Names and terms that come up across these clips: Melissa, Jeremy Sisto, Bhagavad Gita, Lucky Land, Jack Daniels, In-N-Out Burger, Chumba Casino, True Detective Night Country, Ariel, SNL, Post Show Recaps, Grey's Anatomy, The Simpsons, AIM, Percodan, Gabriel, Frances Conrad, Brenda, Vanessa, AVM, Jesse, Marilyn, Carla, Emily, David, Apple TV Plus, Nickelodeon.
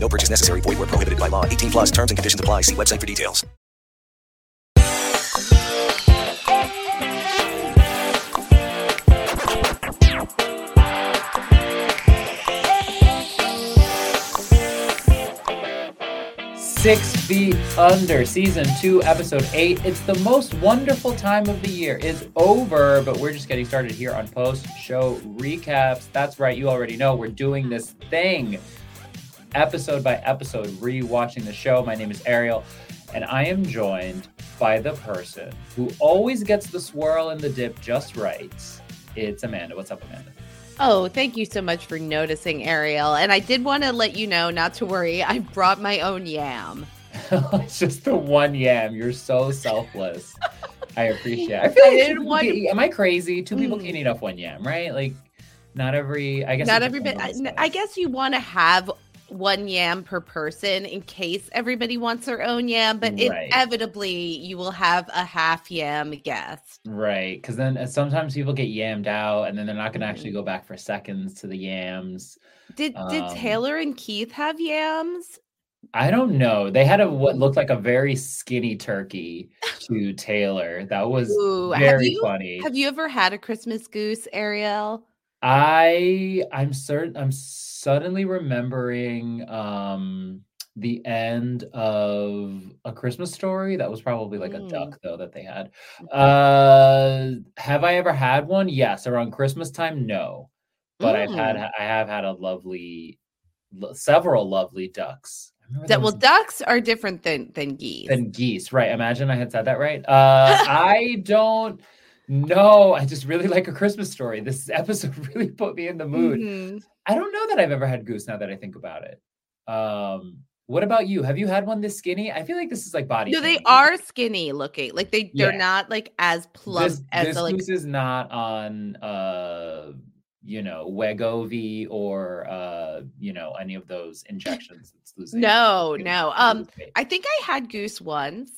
No purchase necessary. Void where prohibited by law. 18+. Terms and conditions apply. See website for details. Six Feet Under, Season 2, Episode 8. It's the most wonderful time of the year. It's over, but we're just getting started here on post-show recaps. That's right. You already know we're doing this thing. Episode by episode, rewatching the show. My name is Ariel, and I am joined by the person who always gets the swirl and the dip just right. It's Amanda. What's up, Amanda? Oh, thank you so much for noticing, Ariel. And I did want to let you know, not to worry, I brought my own yam. It's just the one yam. You're so selfless. I appreciate it. I feel like am I crazy? Two people can't eat off one yam, right? Like, I guess you want to have one yam per person in case everybody wants their own yam, but inevitably you will have a half yam guest, right? Because then sometimes people get yammed out and then they're not going to actually go back for seconds to the yams. Did Taylor and Keith have yams? I don't know. They had what looked like a very skinny turkey to Taylor. That was funny. Have you ever had a Christmas goose, Ariel? I'm suddenly remembering the end of A Christmas Story. That was probably like a duck, though, that they had. Have I ever had one? Yes. Around Christmas time? No. But I have had a several lovely ducks. Ducks are different than geese. Than geese, right. Imagine I had said that right. I don't... No, I just really like A Christmas Story. This episode really put me in the mood. Mm-hmm. I don't know that I've ever had goose now that I think about it. What about you? Have you had one this skinny? I feel like this is like body. No, skinny. They are skinny looking. Like they're not like as plump as this goose is not on Wegovy or any of those injections. It's losing. No. I think I had goose once,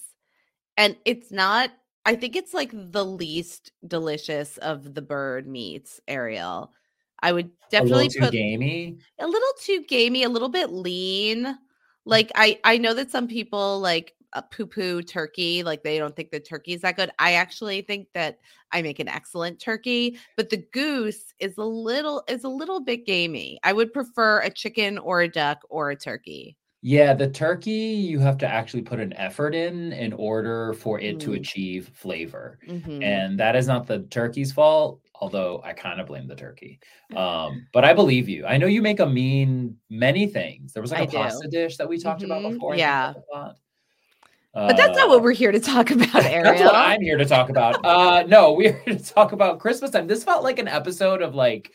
and it's not. I think it's like the least delicious of the bird meats, Ariel. I would definitely a little too gamey, a little bit lean. Like I know that some people like poo-poo turkey. Like, they don't think the turkey is that good. I actually think that I make an excellent turkey, but the goose is a little bit gamey. I would prefer a chicken or a duck or a turkey. Yeah, the turkey, you have to actually put an effort in order for it to achieve flavor. Mm-hmm. And that is not the turkey's fault, although I kind of blame the turkey. But I believe you. I know you make many things. There was like a pasta dish that we talked about before. Yeah. But that's not what we're here to talk about, Ariel. That's what I'm here to talk about. No, we're here to talk about Christmas time. This felt like an episode of like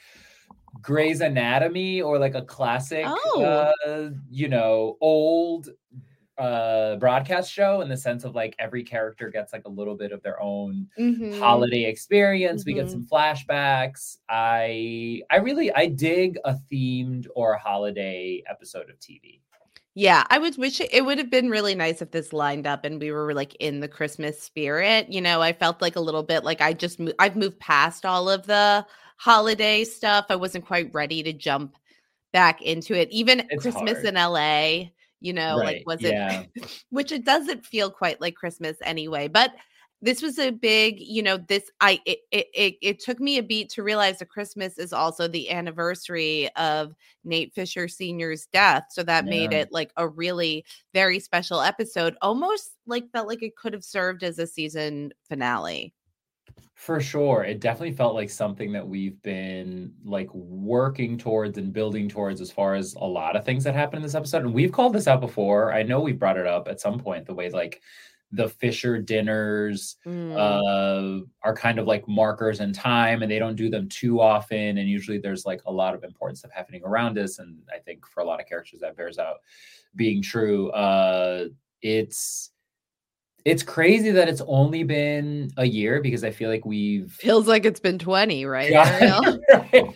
Grey's Anatomy or like a classic, old broadcast show, in the sense of like every character gets like a little bit of their own holiday experience. We get some flashbacks. I really dig a themed or a holiday episode of TV. Yeah, I would wish it would have been really nice if this lined up and we were like in the Christmas spirit. You know, I felt like a little bit like I've moved past all of the holiday stuff. I wasn't quite ready to jump back into it. Even it's Christmas hard. In LA, you know, right. Like which it doesn't feel quite like Christmas anyway. But this was a big, you know, it took me a beat to realize that Christmas is also the anniversary of Nate Fisher Sr.'s death. So that made it like a really very special episode. Almost like felt like it could have served as a season finale. For sure. It definitely felt like something that we've been like working towards and building towards as far as a lot of things that happened in this episode. And we've called this out before. I know we brought it up at some point, the way like the Fisher dinners are kind of like markers in time, and they don't do them too often. And usually there's like a lot of important stuff happening around us. And I think for a lot of characters that bears out being true. It's crazy that it's only been a year, because I feel like feels like it's been 20, right? Yeah. Ariel?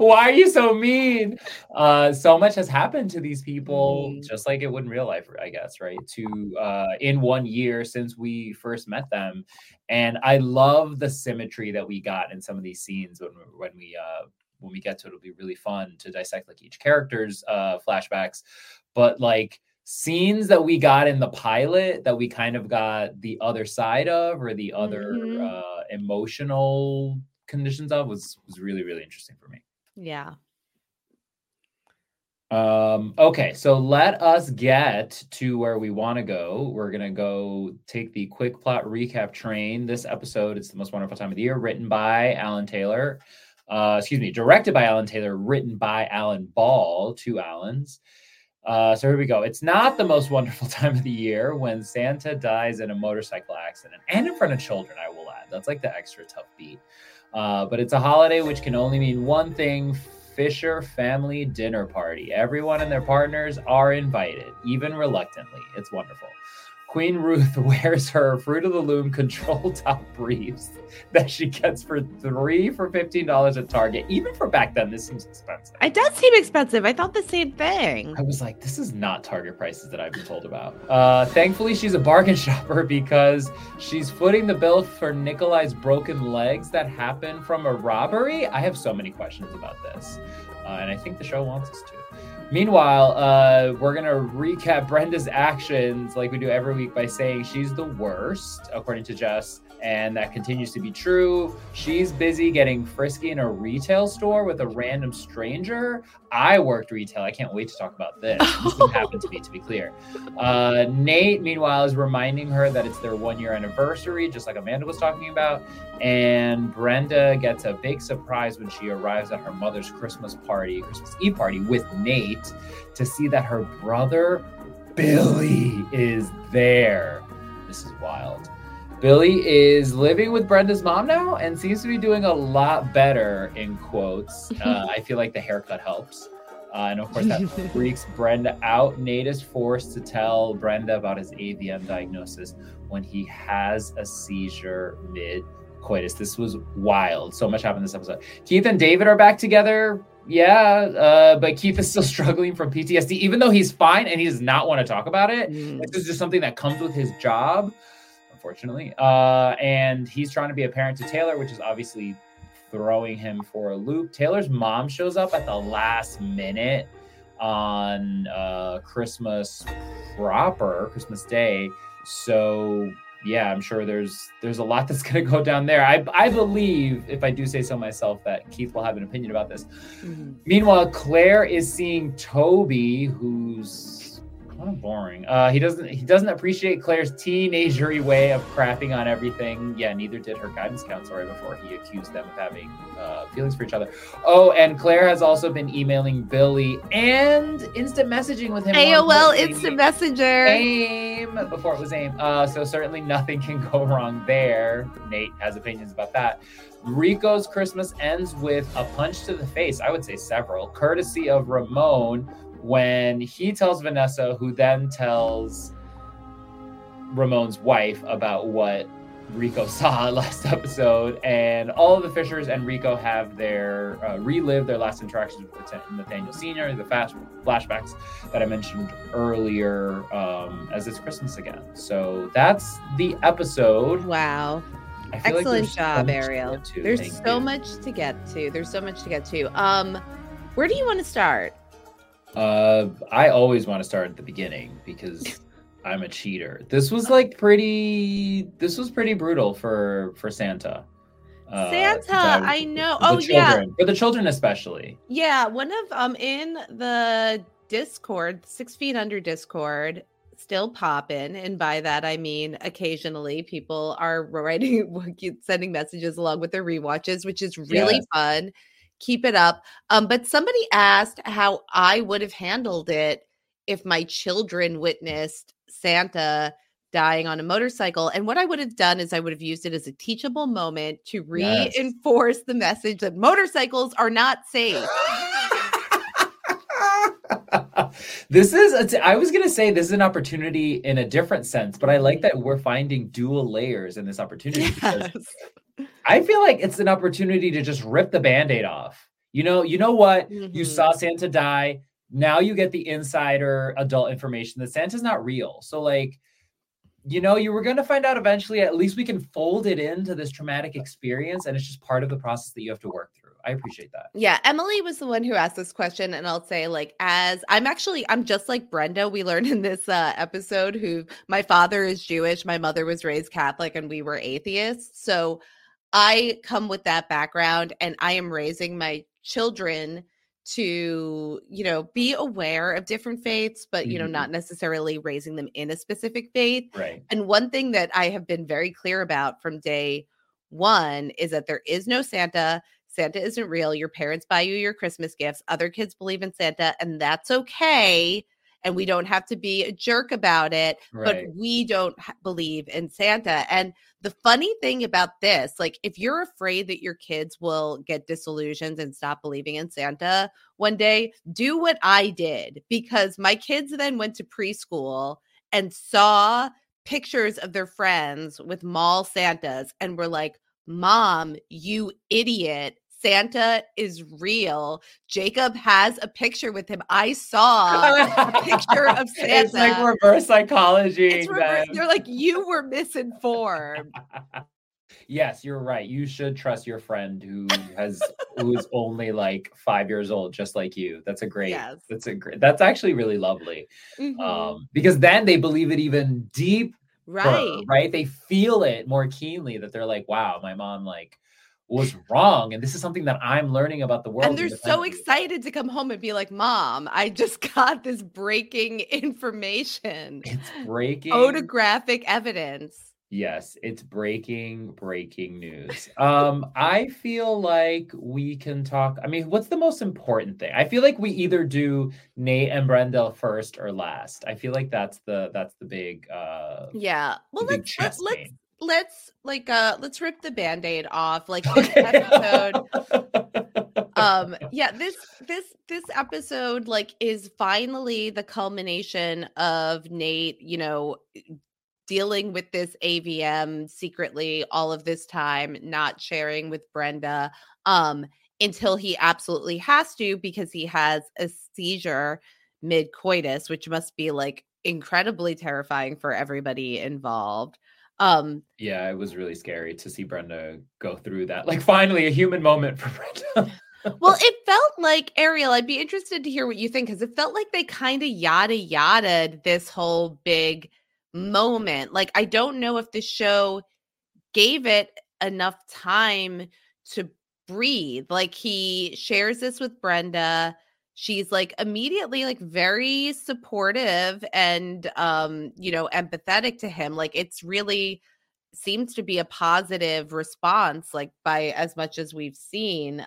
Why are you so mean? So much has happened to these people, just like it would in real life, I guess, right? In 1 year since we first met them. And I love the symmetry that we got in some of these scenes. When we get to it, it'll be really fun to dissect like each character's flashbacks. But like, scenes that we got in the pilot that we kind of got the other side of, or the other emotional conditions of, was really, really interesting for me. Yeah. Okay, so let us get to where we want to go. We're going to go take the quick plot recap train. This episode, It's the Most Wonderful Time of the Year, written by Alan Taylor. Directed by Alan Taylor, written by Alan Ball, two Alans. So here we go. It's not the most wonderful time of the year when Santa dies in a motorcycle accident, and in front of children, I will add. That's like the extra tough beat. But it's a holiday which can only mean one thing: Fisher family dinner party. Everyone and their partners are invited, even reluctantly. It's wonderful. Queen Ruth wears her Fruit of the Loom control top briefs that she gets for $3 for $15 at Target. Even for back then, this seems expensive. It does seem expensive. I thought the same thing. I was like, this is not Target prices that I've been told about. Thankfully, she's a bargain shopper, because she's footing the bill for Nikolai's broken legs that happen from a robbery. I have so many questions about this. And I think the show wants us to. Meanwhile, we're going to recap Brenda's actions like we do every week by saying she's the worst, according to Jess, and that continues to be true. She's busy getting frisky in a retail store with a random stranger. I worked retail. I can't wait to talk about this. This didn't happen to be clear. Nate, meanwhile, is reminding her that it's their 1 year anniversary, just like Amanda was talking about. And Brenda gets a big surprise when she arrives at her mother's Christmas Eve party with Nate, to see that her brother Billy is there. This is wild. Billy is living with Brenda's mom now and seems to be doing a lot better, in quotes. I feel like the haircut helps. And of course, that freaks Brenda out. Nate is forced to tell Brenda about his AVM diagnosis when he has a seizure mid-coitus. This was wild. So much happened this episode. Keith and David are back together. But Keith is still struggling from PTSD, even though he's fine and he does not want to talk about it. This is just something that comes with his job, unfortunately. And he's trying to be a parent to Taylor, which is obviously throwing him for a loop. Taylor's mom shows up at the last minute on Christmas proper, Christmas Day. So yeah, I'm sure there's a lot that's going to go down there. I believe, if I do say so myself, that Keith will have an opinion about this. Mm-hmm. Meanwhile, Claire is seeing Toby, who's kind of boring. He doesn't appreciate Claire's teenagery way of crapping on everything. Yeah, neither did her guidance counselor right before he accused them of having feelings for each other. Oh, and Claire has also been emailing Billy and instant messaging with him. AOL Instant Messenger. AIM, before it was AIM. So certainly nothing can go wrong there. Nate has opinions about that. Rico's Christmas ends with a punch to the face. I would say several, courtesy of Ramon, when he tells Vanessa, who then tells Ramon's wife about what Rico saw last episode, and all of the Fishers and Rico have their relive their last interactions with Nathaniel Sr., the flashbacks that I mentioned earlier, as it's Christmas again. So that's the episode. Wow. Excellent job, Ariel. There's so much to get to. Where do you want to start? I always want to start at the beginning because I'm a cheater. This was pretty brutal for Santa. I know. Oh, yeah. For the children especially. Yeah, one of in the Discord, 6 Feet Under Discord, still popping, and by that I mean occasionally people are sending messages along with their rewatches, which is really fun. Keep it up. But somebody asked how I would have handled it if my children witnessed Santa dying on a motorcycle. And what I would have done is I would have used it as a teachable moment to reinforce the message that motorcycles are not safe. I was going to say this is an opportunity in a different sense, but I like that we're finding dual layers in this opportunity. Yes. Because I feel like it's an opportunity to just rip the Band-Aid off. You know what? Mm-hmm. You saw Santa die. Now you get the insider adult information that Santa's not real. So like, you were going to find out eventually. At least we can fold it into this traumatic experience. And it's just part of the process that you have to work through. I appreciate that. Yeah. Emily was the one who asked this question. And I'll say, like, as I'm just like Brenda, we learned in this episode, who my father is Jewish. My mother was raised Catholic and we were atheists. So I come with that background, and I am raising my children to, be aware of different faiths, but, not necessarily raising them in a specific faith. Right. And one thing that I have been very clear about from day one is that there is no Santa. Santa isn't real. Your parents buy you your Christmas gifts. Other kids believe in Santa, and that's okay. And we don't have to be a jerk about it, right. But we don't believe in Santa. And the funny thing about this, like, if you're afraid that your kids will get disillusioned and stop believing in Santa one day, do what I did, because my kids then went to preschool and saw pictures of their friends with mall Santas and were like, Mom, you idiot. Santa is real. Jacob has a picture with him. I saw a picture of Santa. It's like reverse psychology. They're like, you were misinformed. Yes, you're right. You should trust your friend who's only like 5 years old, just like you. That's actually really lovely. Mm-hmm. Because then they believe it even deeper. Right. Right. They feel it more keenly, that they're like, wow, my mom was wrong, and this is something that I'm learning about the world. And they're so excited to come home and be like, Mom, I just got this breaking information. It's breaking photographic evidence. Yes, it's breaking news. I feel like we can talk. I mean, what's the most important thing? I feel like we either do Nate and Brenda first or last. I feel like that's the big Well, big let's rip the Band-Aid off. Like, this episode, this episode is finally the culmination of Nate, dealing with this AVM secretly all of this time, not sharing with Brenda, until he absolutely has to, because he has a seizure mid-coitus, which must be incredibly terrifying for everybody involved. It was really scary to see Brenda go through that. Finally a human moment for Brenda. Well, it felt like, Ariel, I'd be interested to hear what you think, because it felt like they kind of yada yada'd this whole big moment. Like, I don't know if the show gave it enough time to breathe. Like, he shares this with Brenda. She's like immediately like very supportive and, you know, empathetic to him. Like, it's really seems to be a positive response, like by as much as we've seen.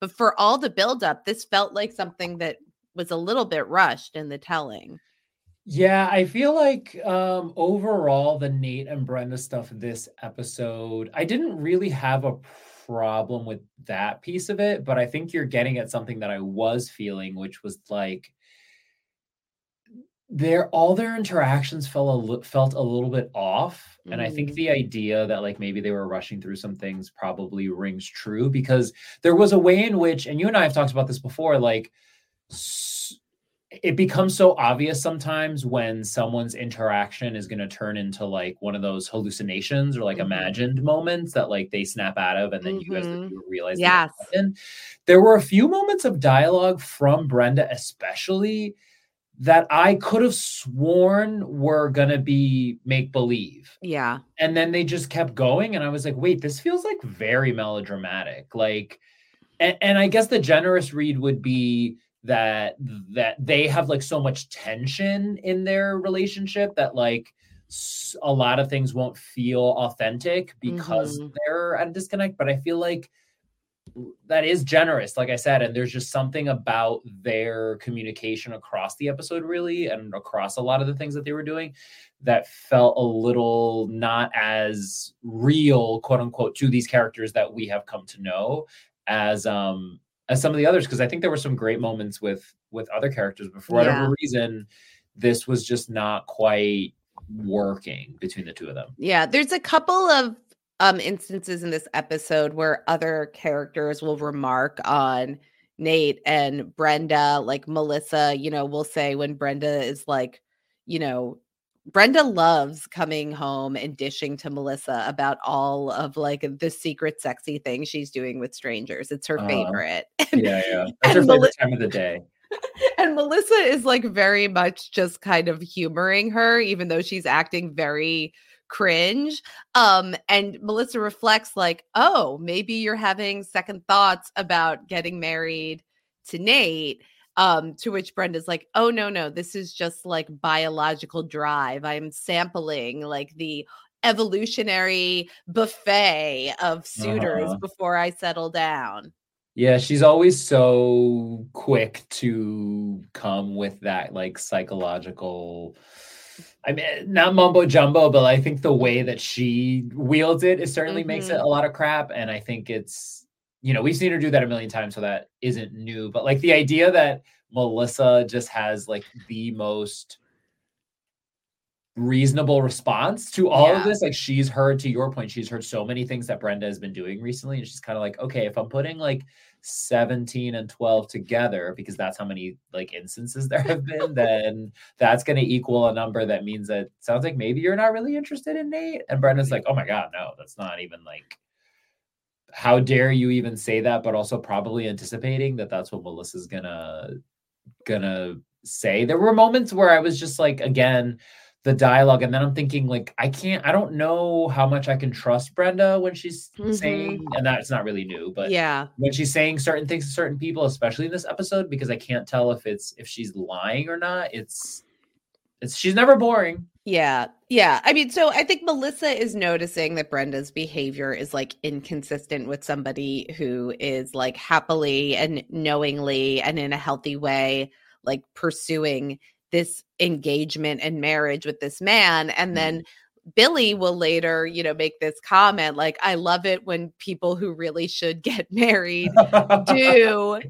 But for all the buildup, this felt like something that was a little bit rushed in the telling. Yeah, I feel like overall, the Nate and Brenda stuff this episode, I didn't really have a problem with that piece of it, but I think you're getting at something that I was feeling, which was like all their interactions felt a little bit off. Mm-hmm. And I think the idea that like maybe they were rushing through some things probably rings true, because there was a way in which, and you and I have talked about this before, like it becomes so obvious sometimes when someone's interaction is going to turn into like one of those hallucinations or like mm-hmm. imagined moments that like they snap out of, and then mm-hmm. you guys realize. Yes. There were a few moments of dialogue from Brenda especially that I could have sworn were going to be make-believe. Yeah. And then they just kept going, and I was like, wait, this feels like very melodramatic. Like, and I guess the generous read would be that they have like so much tension in their relationship that like a lot of things won't feel authentic because mm-hmm. they're at a disconnect. But I feel like that is generous, like I said, and there's just something about their communication across the episode really, and across a lot of the things that they were doing, that felt a little not as real, quote unquote, to these characters that we have come to know as some of the others, because I think there were some great moments with other characters, but for whatever reason, this was just not quite working between the two of them. Yeah, there's a couple of instances in this episode where other characters will remark on Nate and Brenda, like Melissa, you know, will say when Brenda is like, you know, Brenda loves coming home and dishing to Melissa about all of like the secret sexy thing she's doing with strangers. It's her favorite. Yeah. That's her favorite time of the day. And Melissa is like very much just kind of humoring her, even though she's acting very cringe. And Melissa reflects like, oh, maybe you're having second thoughts about getting married to Nate. To which Brenda's like, oh, no, this is just like biological drive. I'm sampling like the evolutionary buffet of suitors before I settle down. Yeah, she's always so quick to come with that like psychological, I mean, not mumbo jumbo, but I think the way that she wields it certainly mm-hmm. makes it a lot of crap. And I think it's, you know, we've seen her do that a million times, so that isn't new. But like the idea that Melissa just has like the most reasonable response to all of this, like she's heard, to your point, she's heard so many things that Brenda has been doing recently, and she's kind of like, okay, if I'm putting like 17 and 12 together, because that's how many like instances there have been, then that's going to equal a number that means that sounds like maybe you're not really interested in Nate. And Brenda's like, oh my God, no, that's not even like, how dare you even say that? But also probably anticipating that that's what Melissa's gonna say. There were moments where I was just like, again, the dialogue. And then I'm thinking like, I don't know how much I can trust Brenda when she's saying, and that's not really new, but when she's saying certain things to certain people, especially in this episode, because I can't tell if she's lying or not. She's never boring. Yeah. I mean, so I think Melissa is noticing that Brenda's behavior is like inconsistent with somebody who is like happily and knowingly and in a healthy way, like pursuing this engagement and marriage with this man. And then Billy will later, you know, make this comment like, I love it when people who really should get married do.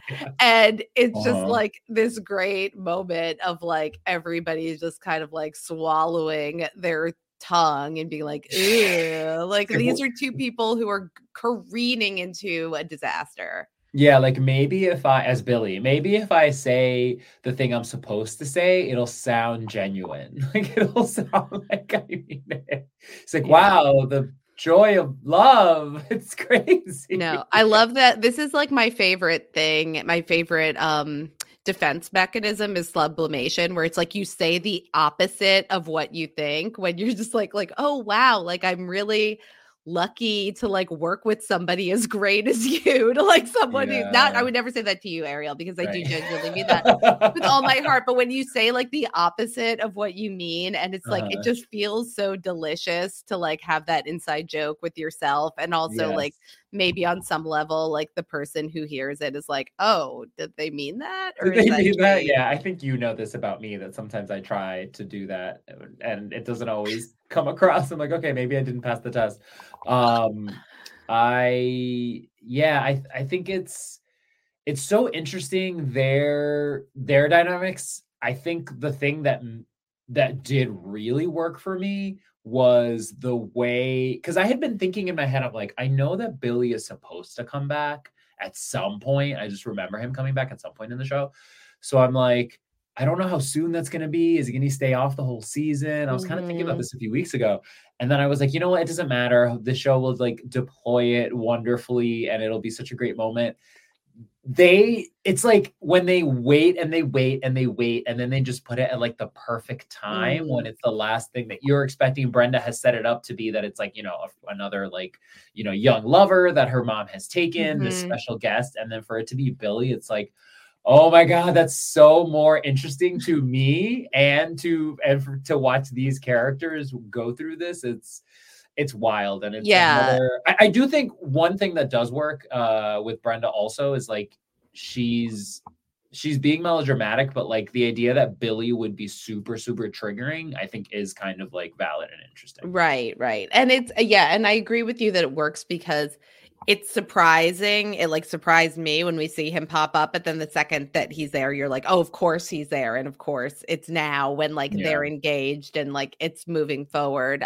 And it's just like this great moment of like everybody's just kind of like swallowing their tongue and being like, ew, like these are two people who are careening into a disaster. Yeah, like maybe if I, as Billy, maybe if I say the thing I'm supposed to say, it'll sound genuine. Like it'll sound like I mean it. It's like, wow, the joy of love. It's crazy. No, I love that. This is like my favorite thing. My favorite defense mechanism is sublimation, where it's like you say the opposite of what you think when you're just like, oh, wow, like I'm really lucky to like work with somebody as great as you, to like someone who's not, I would never say that to you, Ariel, because I do genuinely mean that with all my heart. But when you say like the opposite of what you mean, and it's like, it just feels so delicious to like have that inside joke with yourself. And also like maybe on some level, like the person who hears it is like, oh, did they mean that? Or did they mean that? Yeah. I think you know this about me, that sometimes I try to do that and it doesn't always come across. I'm like, okay, maybe I didn't pass the test. I think it's so interesting their dynamics. I think the thing that did really work for me was the way, because I had been thinking in my head, I'm like, I know that Billy is supposed to come back at some point. I just remember him coming back at some point in the show. So I'm like, I don't know how soon that's going to be. Is he going to stay off the whole season? I was kind of thinking about this a few weeks ago. And then I was like, you know what? It doesn't matter. The show will like deploy it wonderfully and it'll be such a great moment. It's like when they wait and they wait and they wait, and then they just put it at like the perfect time when it's the last thing that you're expecting. Brenda has set it up to be that it's like, you know, another like, you know, young lover that her mom has taken, this special guest. And then for it to be Billy, it's like, oh my God, that's so more interesting to me, and to watch these characters go through this. It's wild. And it's I do think one thing that does work with Brenda also is like she's being melodramatic, but like the idea that Billy would be super, super triggering, I think is kind of like valid and interesting. Right. And it's and I agree with you that it works because it's surprising. It like surprised me when we see him pop up, but then the second that he's there, you're like, oh, of course he's there. And of course it's now when like they're engaged and like it's moving forward.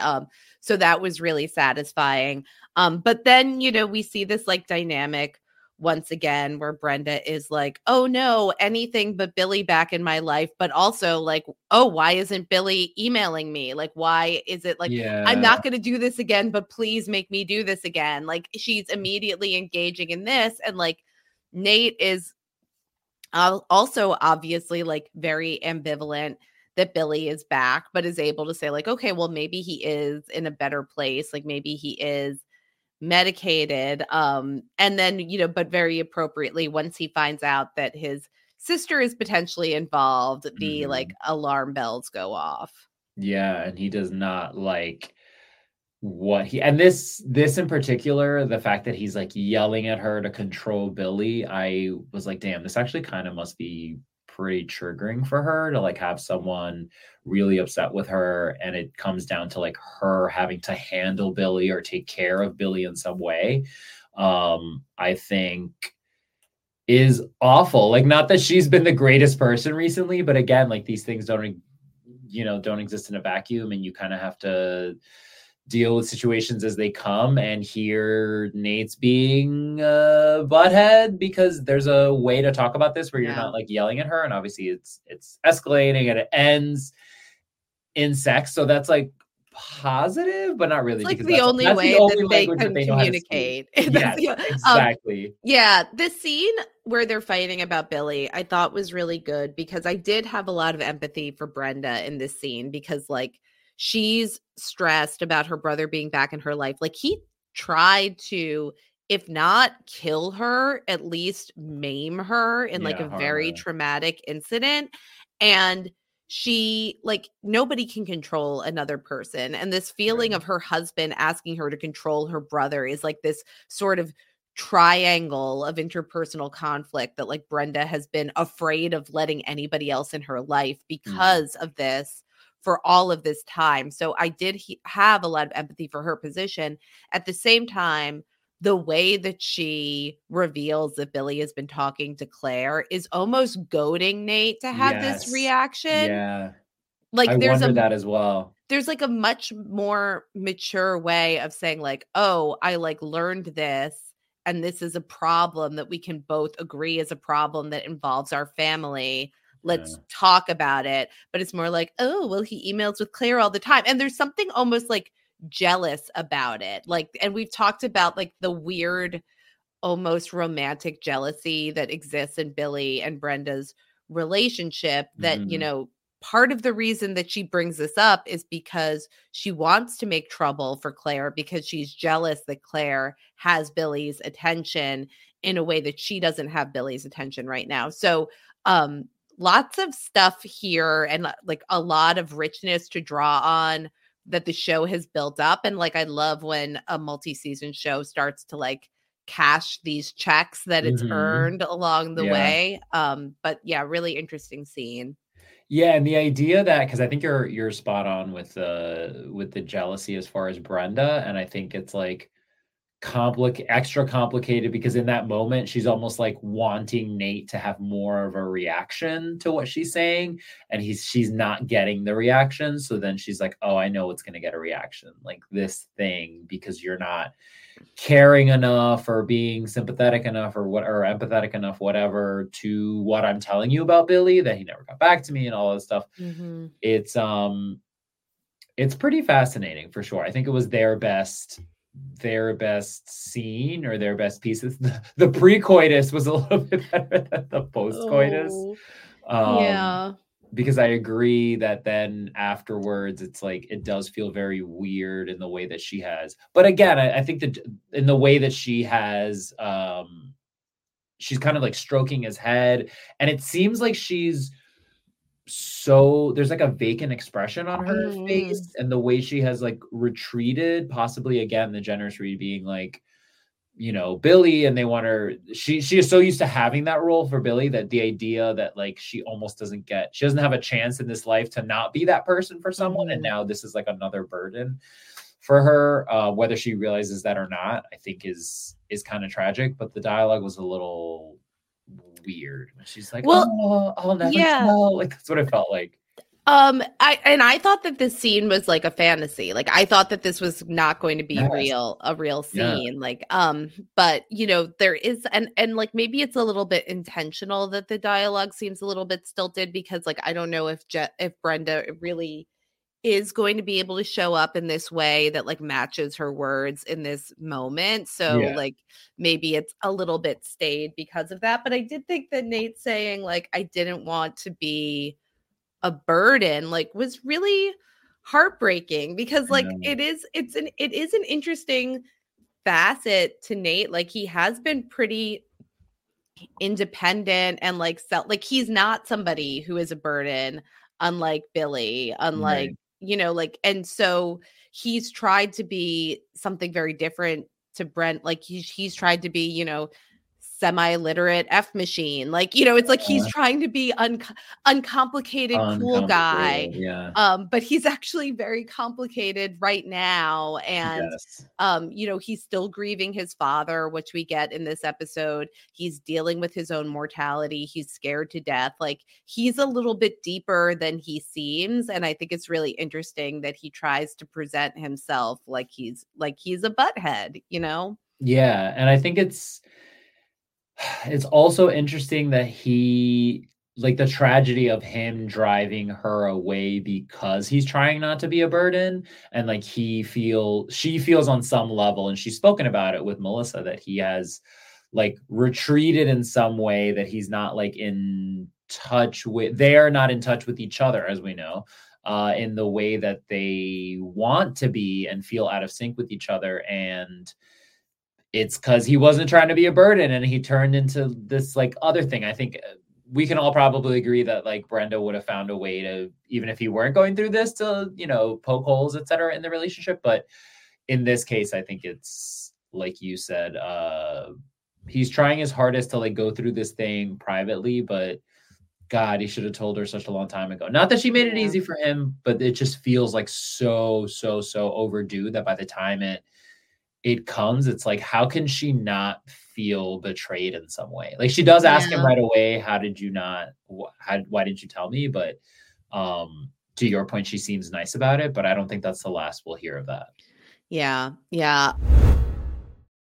So that was really satisfying. But then, you know, we see this like dynamic once again where Brenda is like, oh no, anything but Billy back in my life, but also like, oh, why isn't Billy emailing me? Like, why is it like, I'm not going to do this again, but please make me do this again. Like, she's immediately engaging in this. And like Nate is also obviously like very ambivalent that Billy is back, but is able to say like, okay, well, maybe he is in a better place. Like maybe he is medicated, and then, you know, but very appropriately, once he finds out that his sister is potentially involved, the like alarm bells go off. Yeah, and he does not like what he, and this in particular, the fact that he's like yelling at her to control Billy, I was like, damn, this actually kind of must be pretty triggering for her to like have someone really upset with her, and it comes down to like her having to handle Billy or take care of Billy in some way. I think is awful. Like, not that she's been the greatest person recently, but again, like these things don't exist in a vacuum, and you kind of have to deal with situations as they come. And here Nate's being a butthead because there's a way to talk about this where you're not like yelling at her. And obviously it's escalating and it ends in sex. So that's like positive, but not really. It's like the only way that they can communicate. Yes, exactly. This scene where they're fighting about Billy, I thought was really good because I did have a lot of empathy for Brenda in this scene, because like, she's stressed about her brother being back in her life. Like, he tried to, if not kill her, at least maim her in like a very traumatic incident. And she, like, nobody can control another person. And this feeling of her husband asking her to control her brother is like this sort of triangle of interpersonal conflict that like Brenda has been afraid of letting anybody else in her life because of this, for all of this time. So I did have a lot of empathy for her position. At the same time, the way that she reveals that Billy has been talking to Claire is almost goading Nate to have this reaction. Yeah. Like, I wonder that as well. There's like a much more mature way of saying like, oh, I like learned this, and this is a problem that we can both agree is a problem that involves our family. Let's talk about it. But it's more like, oh, well, he emails with Claire all the time. And there's something almost like jealous about it. Like, and we've talked about like the weird, almost romantic jealousy that exists in Billy and Brenda's relationship that, you know, part of the reason that she brings this up is because she wants to make trouble for Claire because she's jealous that Claire has Billy's attention in a way that she doesn't have Billy's attention right now. So lots of stuff here and like a lot of richness to draw on that the show has built up. And like, I love when a multi-season show starts to like cash these checks that it's earned along the way. But yeah, really interesting scene. Yeah, and the idea that, because I think you're spot on with the jealousy as far as Brenda, and I think it's like extra complicated because in that moment she's almost like wanting Nate to have more of a reaction to what she's saying, and she's not getting the reaction. So then she's like, "Oh, I know it's going to get a reaction, like this thing, because you're not caring enough or being sympathetic enough or empathetic enough, whatever, to what I'm telling you about Billy, that he never got back to me and all this stuff." It's pretty fascinating for sure. I think it was their best scene or their best pieces. The pre-coitus was a little bit better than the post-coitus. Because I agree that then afterwards, it's like, it does feel very weird in the way that she has. But again, I think that in the way that she has, she's kind of like stroking his head. And it seems like she's so, there's like a vacant expression on her face, and the way she has like retreated, possibly again, the generosity being like, you know, Billy, and they want her, she is so used to having that role for Billy that the idea that like she almost doesn't get, she doesn't have a chance in this life to not be that person for someone. And now this is like another burden for her, whether she realizes that or not, I think is kind of tragic. But the dialogue was a little weird. She's like, well, oh, I'll never tell. Like, that's what it felt like. I thought that this scene was like a fantasy. Like, I thought that this was not going to be a real scene. Yeah. Like, but you know, there is, and like, maybe it's a little bit intentional that the dialogue seems a little bit stilted because like, I don't know if Brenda really is going to be able to show up in this way that like matches her words in this moment. So like, maybe it's a little bit stayed because of that. But I did think that Nate saying like, I didn't want to be a burden, like, was really heartbreaking because like it is an interesting facet to Nate. Like, he has been pretty independent and like like he's not somebody who is a burden, unlike Billy, unlike you know, like, and so he's tried to be something very different to Brent. Like he's tried to be, you know, semi-literate F machine. Like, you know, it's like he's trying to be uncomplicated, cool guy. Yeah. But he's actually very complicated right now. And, you know, he's still grieving his father, which we get in this episode. He's dealing with his own mortality. He's scared to death. Like, he's a little bit deeper than he seems. And I think it's really interesting that he tries to present himself like he's a butthead, you know? Yeah. And I think it's also interesting that he, like, the tragedy of him driving her away because he's trying not to be a burden. And like, she feels on some level, and she's spoken about it with Melissa, that he has like retreated in some way, that he's not like in touch with, they are not in touch with each other, as we know, in the way that they want to be and feel out of sync with each other. And it's because he wasn't trying to be a burden and he turned into this like other thing. I think we can all probably agree that like Brenda would have found a way to, even if he weren't going through this, to, you know, poke holes, etc., in the relationship. But in this case, I think it's like you said, he's trying his hardest to like go through this thing privately, but God, he should have told her such a long time ago. Not that she made it easy for him, but it just feels like so overdue that by the time it comes, it's like, how can she not feel betrayed in some way? Like, she does ask him right away, why did you tell me? But to your point, she seems nice about it, but I don't think that's the last we'll hear of that. Yeah.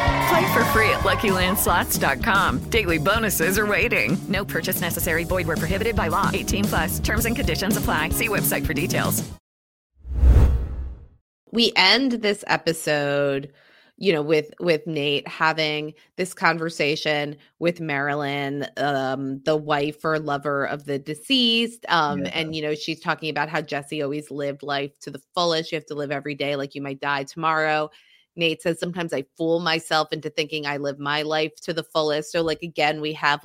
Play for free at LuckyLandSlots.com. Daily bonuses are waiting. No purchase necessary. Void where prohibited by law. 18 plus. Terms and conditions apply. See website for details. We end this episode, with Nate having this conversation with Marilyn, the wife or lover of the deceased. And, she's talking about how Jesse always lived life to the fullest. You have to live every day like you might die tomorrow. Nate says, sometimes I fool myself into thinking I live my life to the fullest. So, again, we have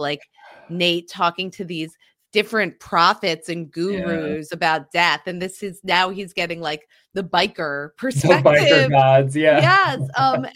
Nate talking to these different prophets and gurus about death. And this is now he's getting the biker perspective. The biker gods, yeah. Yes.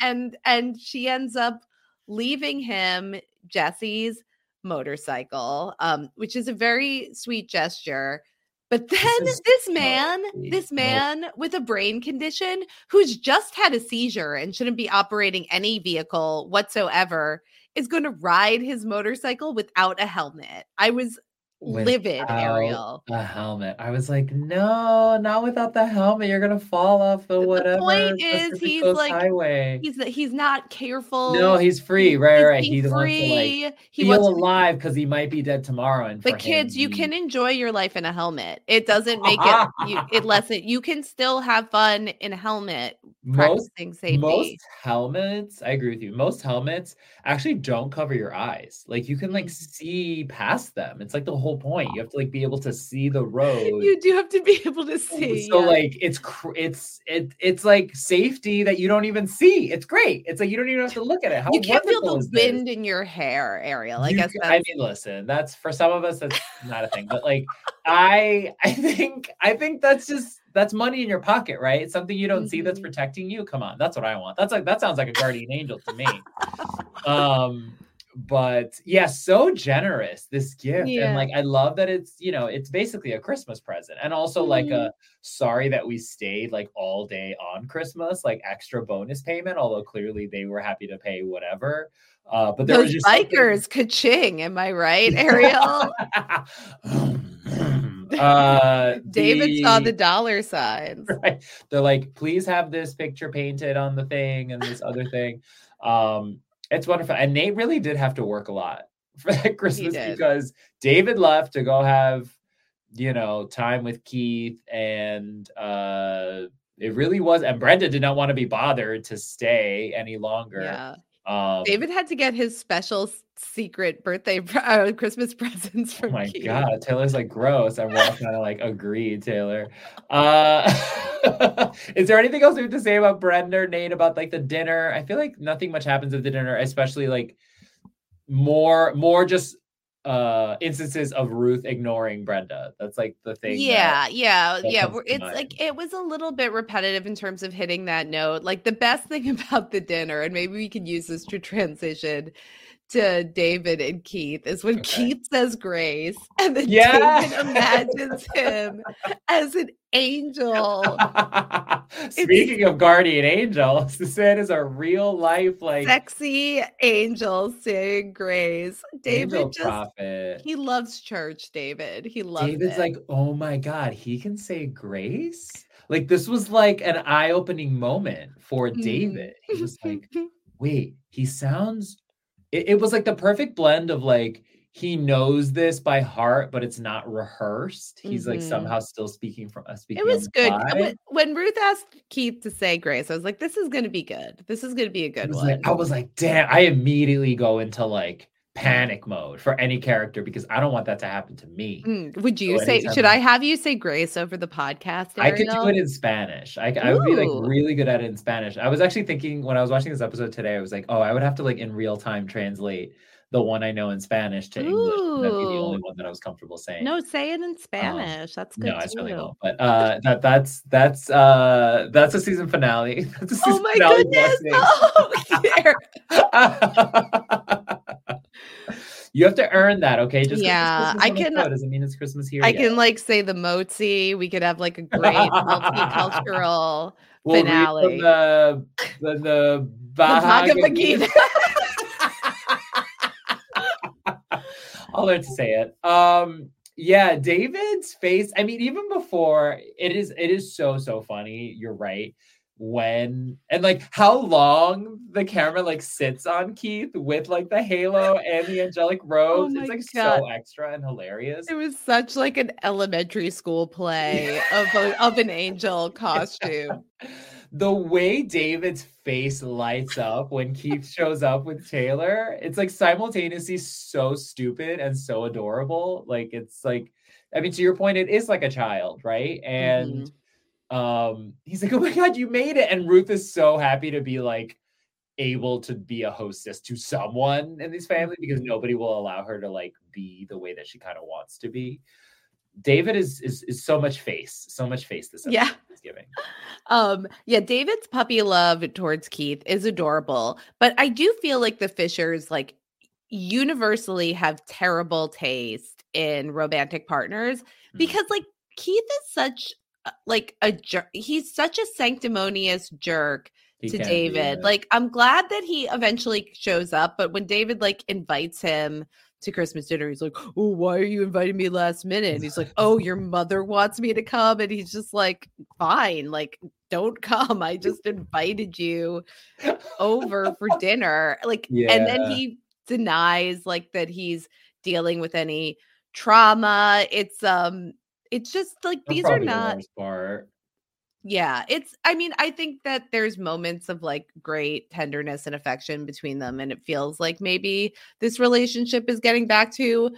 And she ends up leaving him Jesse's motorcycle, which is a very sweet gesture. But then this man with a brain condition who's just had a seizure and shouldn't be operating any vehicle whatsoever is going to ride his motorcycle without a helmet. I was livid, Ariel. A helmet. I was like, no, not without the helmet. You're going to fall off the whatever. The point is he's highway. He's not careful. No, he's free. Right. He wants to feel alive because he might be dead tomorrow. And but kids, you can enjoy your life in a helmet. It doesn't make it lessen. You can still have fun in a helmet. Practicing safety. Most helmets, I agree with you. Most helmets actually don't cover your eyes. You can see past them. It's the whole point. You have to be able to see the road. You do have to be able to see. So it's safety that you don't even see. It's great. It's you don't even have to look at it. How you can't feel the wind in your hair, Ariel. I guess. Listen. That's for some of us. That's not a thing. But I think that's money in your pocket, right? It's something you don't see that's protecting you. Come on, that's what I want. That's that sounds like a guardian angel to me. But yeah, so generous, this gift. Yeah. And I love that it's, it's basically a Christmas present. And also a sorry that we stayed all day on Christmas, extra bonus payment, although clearly they were happy to pay whatever. But there was just bikers, ka-ching, am I right, Ariel? David saw the dollar signs. Right. They're please have this picture painted on the thing and this other thing. It's wonderful. And Nate really did have to work a lot for that Christmas because David left to go have, time with Keith. And it really was. And Brenda did not want to be bothered to stay any longer. Yeah. David had to get his special secret birthday Christmas presents from Keith. God, Taylor's like, gross. I'm walking out of like, agree, Taylor. Is there anything else we have to say about Brenda or Nate about like the dinner? I feel like nothing much happens at the dinner, especially like more just instances of Ruth ignoring Brenda. That's like the thing. Yeah. It's like, it was a little bit repetitive in terms of hitting that note. Like the best thing about the dinner, and maybe we could use this to transition to David and Keith, is when Keith says grace and then David imagines him as an angel. Speaking of guardian angels, this is a real life, like sexy angel saying grace. David prophet. He loves church, David. He loves it. David's like, oh my God, he can say grace? Like this was like an eye-opening moment for David. He was like, wait, he sounds... It was like the perfect blend of like, he knows this by heart, but it's not rehearsed. He's like somehow still speaking from us. It was good. When Ruth asked Keith to say grace, I was like, this is going to be good. This is going to be a good one. Like, I was like, damn, I immediately go into like panic mode for any character because I don't want that to happen to me. Would you say, should I have you say grace over the podcast, Ariel? I could do it in Spanish. I would be like really good at it in Spanish. I was actually thinking when I was watching this episode today, I was like, oh, I would have to like in real time translate the one I know in Spanish to English. That'd be the only one that I was comfortable saying. No, say it in Spanish. That's good. No, it's really well. But that's a season finale. That's a season finale goodness! You have to earn that, okay? Just I can. Doesn't mean it's Christmas here. I can like say the motzi. We could have like a great multicultural finale. Read from the Bhagavad Gita. I'll learn to say it. Yeah, David's face. I mean, even before it is so funny. You're right. When and like how long the camera like sits on Keith with like the halo and the angelic robes. It's like so extra and hilarious. It was such like an elementary school play of an angel costume. The way David's face lights up when Keith shows up with Taylor, it's like simultaneously so stupid and so adorable. Like it's like, I mean, to your point, it is like a child, right? And he's like, oh my God, you made it. And Ruth is so happy to be like able to be a hostess to someone in this family because nobody will allow her to like be the way that she kind of wants to be. David is so much face this episode is giving. David's puppy love towards Keith is adorable, but I do feel like the Fishers like universally have terrible taste in romantic partners because like Keith is such like a jerk. He's such a sanctimonious jerk to David. Like I'm glad that he eventually shows up, but when David like invites him to Christmas dinner, he's like, oh, why are you inviting me last minute? And he's like, oh, your mother wants me to come. And he's just like, fine, like, don't come. I just invited you over for dinner. Like, and then he denies like that he's dealing with any trauma. It's just like, these are not, I mean, I think that there's moments of like great tenderness and affection between them. And it feels like maybe this relationship is getting back to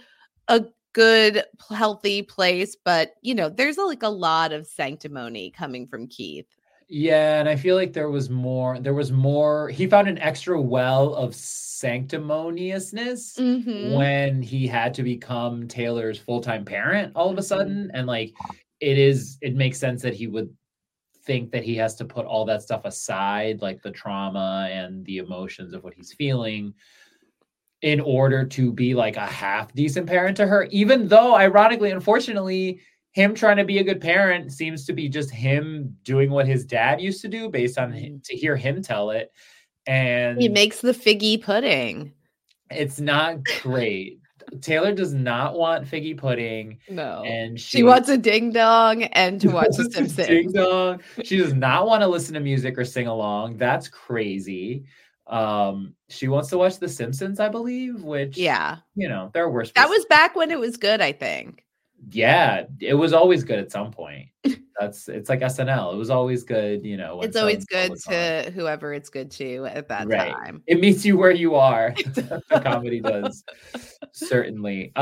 a good, healthy place. But, you know, there's like a lot of sanctimony coming from Keith. Yeah. And I feel like there was more, he found an extra well of sanctimoniousness when he had to become Taylor's full-time parent all of a sudden. And like, it makes sense that he would think that he has to put all that stuff aside, like the trauma and the emotions of what he's feeling, in order to be like a half decent parent to her, even though ironically, unfortunately, him trying to be a good parent seems to be just him doing what his dad used to do based on him, to hear him tell it. And he makes the figgy pudding. It's not great. Taylor does not want figgy pudding. No. And she wants a ding dong and to watch The Simpsons. Ding dong. She does not want to listen to music or sing along. That's crazy. She wants to watch The Simpsons, I believe, which, you know, they're worse. That was back when it was good, I think. Yeah, it was always good at some point. That's, it's like SNL. It was always good, you know. It's always good to whoever it's good to at that time. It meets you where you are. The comedy does. Certainly.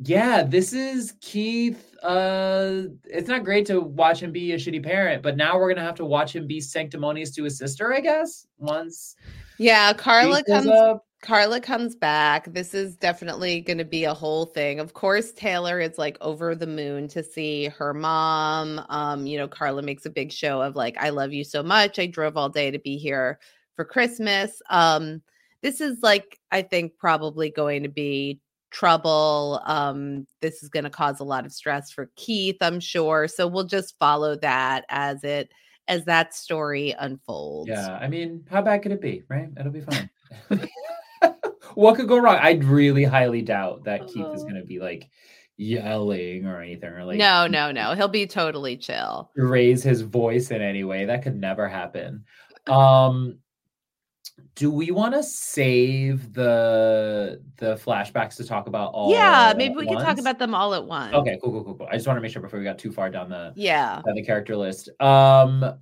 Yeah, this is Keith. It's not great to watch him be a shitty parent, but now we're going to have to watch him be sanctimonious to his sister, I guess. Once. Yeah, Carla comes back. This is definitely going to be a whole thing. Of course, Taylor is like over the moon to see her mom. You know, Carla makes a big show of like, I love you so much. I drove all day to be here for Christmas. This is like, I think probably going to be trouble. This is going to cause a lot of stress for Keith, I'm sure. So we'll just follow that as that story unfolds. Yeah. I mean, how bad could it be? Right. It'll be fine. What could go wrong? I really highly doubt that Keith is going to be like yelling or anything. Or like, no. He'll be totally chill. Raise his voice in any way. That could never happen. Do we want to save the flashbacks to talk about all? Yeah, maybe we can talk about them all at once. Okay, cool. I just want to make sure before we got too far down the character list.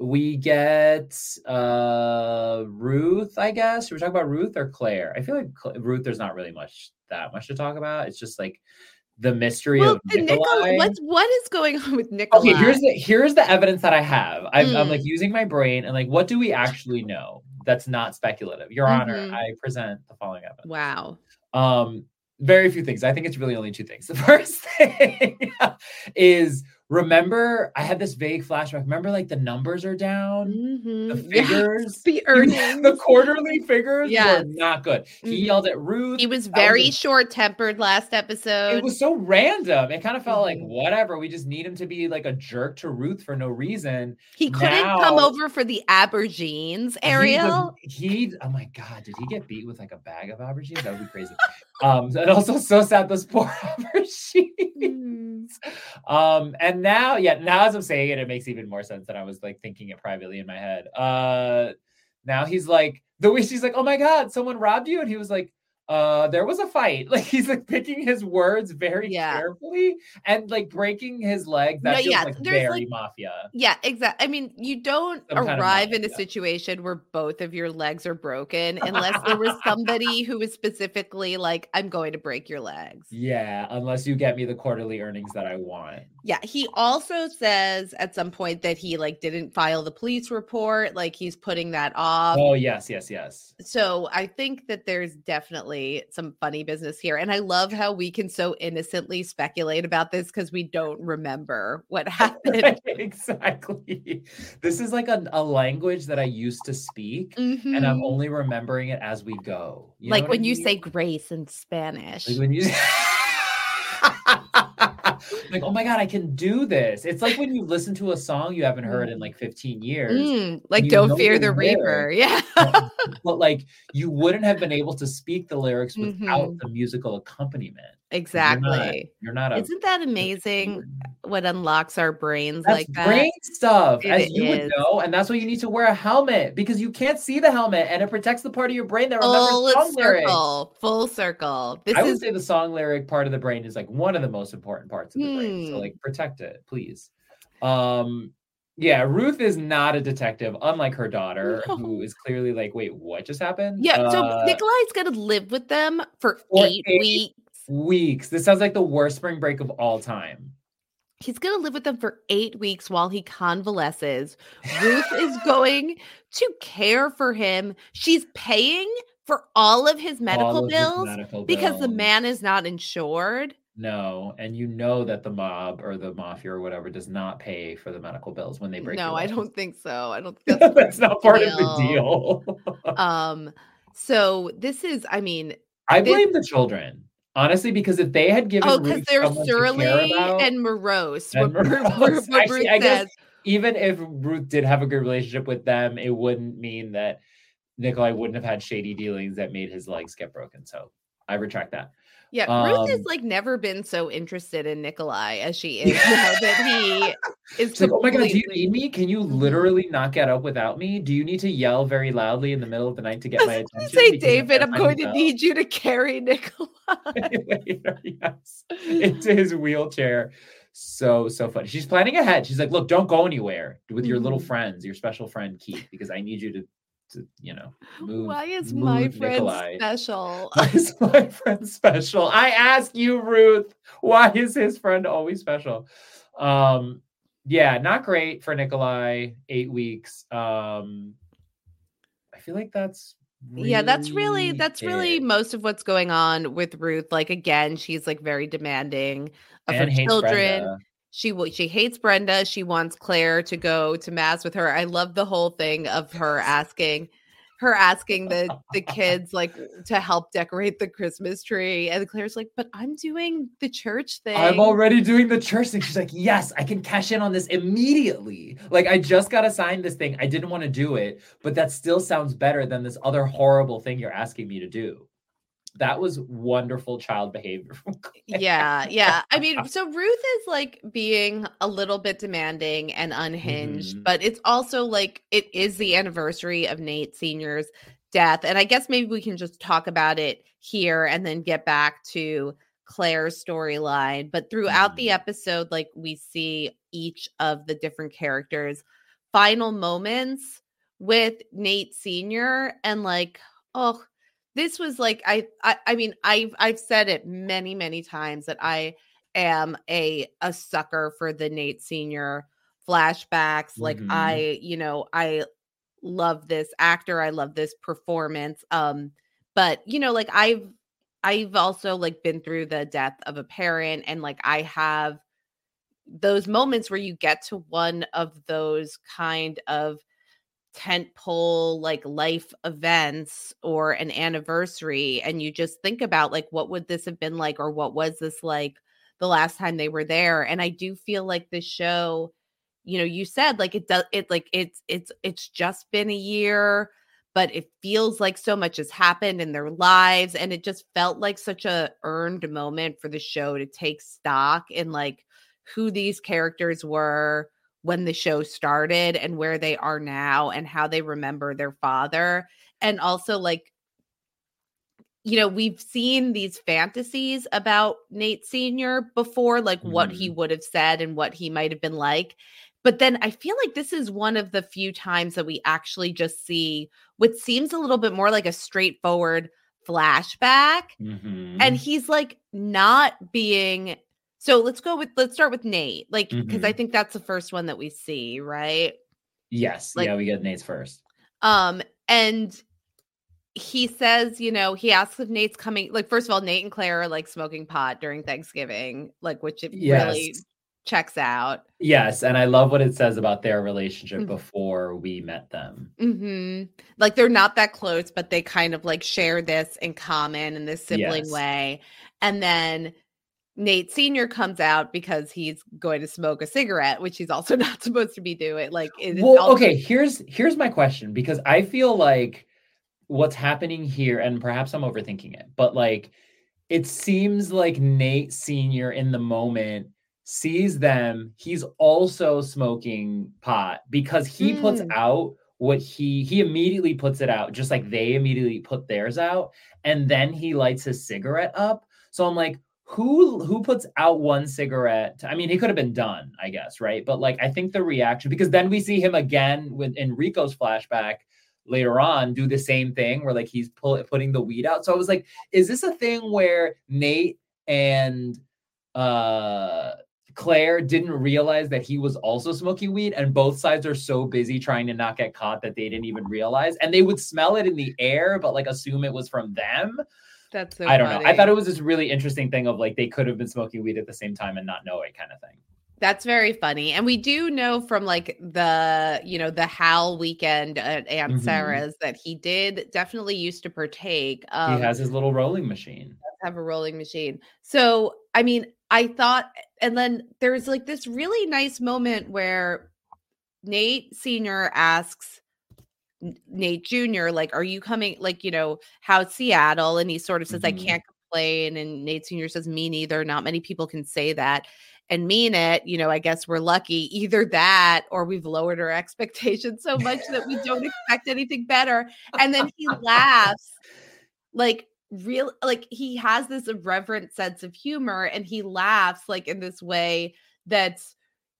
We get Ruth, I guess. Should we talk about Ruth or Claire? I feel like Ruth, there's not really that much to talk about. It's just like the mystery of Nikolai. What is going on with Nikolai? Okay, here's the evidence that I have. I'm like using my brain and like, what do we actually know? That's not speculative. Your Honor, I present the following evidence. Wow. Very few things. I think it's really only two things. The first thing is, remember, I had this vague flashback. Remember, like, the numbers are down? Mm-hmm. The figures? Yes, the earnings. The quarterly figures were not good. He yelled at Ruth. He was very short-tempered last episode. It was so random. It kind of felt like, whatever, we just need him to be, like, a jerk to Ruth for no reason. He couldn't come over for the aubergines, Ariel. Oh, my God, did he get beat with, like, a bag of aubergines? That would be crazy. And also, so sad, those poor aubergines. And now as I'm saying it, it makes even more sense that I was like thinking it privately in my head. Now he's like, the way she's like, oh my God, someone robbed you. And he was like, there was a fight. Like he's like picking his words very carefully and like breaking his legs. That feels like very mafia. Yeah, exactly. I mean, you don't arrive in a situation where both of your legs are broken unless there was somebody who was specifically like, I'm going to break your legs. Yeah, unless you get me the quarterly earnings that I want. Yeah, he also says at some point that he like didn't file the police report. Like he's putting that off. Oh, yes. So I think that there's definitely some funny business here. And I love how we can so innocently speculate about this because we don't remember what happened. Right, exactly. This is like a language that I used to speak and I'm only remembering it as we go. You like when you say grace in Spanish. Like when you like, oh my God, I can do this. It's like when you listen to a song you haven't heard in like 15 years. Like Don't Fear the Reaper. Yeah. But like you wouldn't have been able to speak the lyrics without the musical accompaniment. Exactly. You're not isn't that amazing what unlocks our brains? That's like that? Brain stuff, would know. And that's why you need to wear a helmet because you can't see the helmet and it protects the part of your brain that remembers song lyrics. Full circle. I would say the song lyric part of the brain is like one of the most important parts of the brain. So like protect it, please. Yeah, Ruth is not a detective, unlike her daughter, who is clearly like, wait, what just happened? Yeah, so Nikolai's going to live with them for eight weeks. This sounds like the worst spring break of all time. He's going to live with them for 8 weeks while he convalesces. Ruth is going to care for him. She's paying for all of his medical bills because the man is not insured. No, and you know that the mob or the mafia or whatever does not pay for the medical bills when they break. No, I don't think so. I don't think that's not part of the deal. So this is, I mean, I blame the children. Honestly, because if they had given Ruth someone to care about, and morose. And morose. Actually, I guess even if Ruth did have a good relationship with them, it wouldn't mean that Nikolai wouldn't have had shady dealings that made his legs get broken. So I retract that. Yeah, Ruth has like never been so interested in Nikolai as she is now that he is. Like, oh my God, do you need me? Can you literally not get up without me? Do you need to yell very loudly in the middle of the night to get my attention? Say, David, I'm going to need you to carry Nikolai later, yes, into his wheelchair So funny. She's planning ahead. She's like, look, don't go anywhere with your little friends, your special friend Keith, because I need you to you know, move. Why is move my Nikolai. Friend special? Why is my friend special? I ask you, Ruth, why is his friend always special? Yeah, not great for Nikolai. 8 weeks. I feel like that's really that's really most of what's going on with Ruth. Like again, she's like very demanding of her children. Brenda. She hates Brenda. She wants Claire to go to mass with her. I love the whole thing of her asking the kids like to help decorate the Christmas tree, and Claire's like, but I'm doing the church thing. I'm already doing the church thing. She's like, yes, I can cash in on this immediately. Like, I just got assigned this thing. I didn't want to do it, but that still sounds better than this other horrible thing you're asking me to do. That was wonderful child behavior. Yeah. I mean, so Ruth is like being a little bit demanding and unhinged, but it's also like it is the anniversary of Nate Sr.'s death. And I guess maybe we can just talk about it here and then get back to Claire's storyline. But throughout the episode, like we see each of the different characters' final moments with Nate Sr. and like, oh, this was like, I mean, I've said it many, many times that I am a sucker for the Nate Sr. flashbacks. Like I love this actor. I love this performance. But you know, like I've also like been through the death of a parent, and like I have those moments where you get to one of those kind of tentpole like life events or an anniversary, and you just think about like what would this have been like, or what was this like the last time they were there. And I do feel like this show, you know, you said like it does, it like it's just been a year, but it feels like so much has happened in their lives, and it just felt like such a earned moment for the show to take stock in like who these characters were when the show started and where they are now and how they remember their father. And also like, you know, we've seen these fantasies about Nate Sr. before, like what he would have said and what he might've been like. But then I feel like this is one of the few times that we actually just see what seems a little bit more like a straightforward flashback. And he's like not being... So let's start with Nate, like, because I think that's the first one that we see, right? Yes. Like, yeah, we get Nate's first. And he says, you know, he asks if Nate's coming. Like, first of all, Nate and Claire are like smoking pot during Thanksgiving, like, which it really checks out. Yes. And I love what it says about their relationship before we met them. Like, they're not that close, but they kind of like share this in common in this sibling way. And then Nate Sr. comes out because he's going to smoke a cigarette, which he's also not supposed to be doing. Like, okay. Here's my question, because I feel like what's happening here, and perhaps I'm overthinking it, but like it seems like Nate Sr. in the moment sees them. He's also smoking pot because he puts out what he immediately puts it out, just like they immediately put theirs out, and then he lights his cigarette up. So I'm like, Who puts out one cigarette? I mean, he could have been done, I guess, right? But like, I think the reaction, because then we see him again in Rico's flashback later on do the same thing where like he's putting the weed out. So I was like, is this a thing where Nate and Claire didn't realize that he was also smoking weed, and both sides are so busy trying to not get caught that they didn't even realize, and they would smell it in the air, but like assume it was from them? That's so I don't funny. Know. I thought it was this really interesting thing of like they could have been smoking weed at the same time and not know it, kind of thing. That's very funny. And we do know from like the Howl weekend at Aunt Sarah's that he did definitely used to partake. He has his little rolling machine. Have a rolling machine. So, I mean, I thought, and then there's like this really nice moment where Nate Sr. asks Nate Jr., like, are you coming? Like, you know, how's Seattle? And he sort of says, I can't complain. And Nate Sr. says, me neither. Not many people can say that and mean it. You know, I guess we're lucky. Either that, or we've lowered our expectations so much that we don't expect anything better. And then he laughs, like, real, like he has this irreverent sense of humor, and he laughs like in this way that's,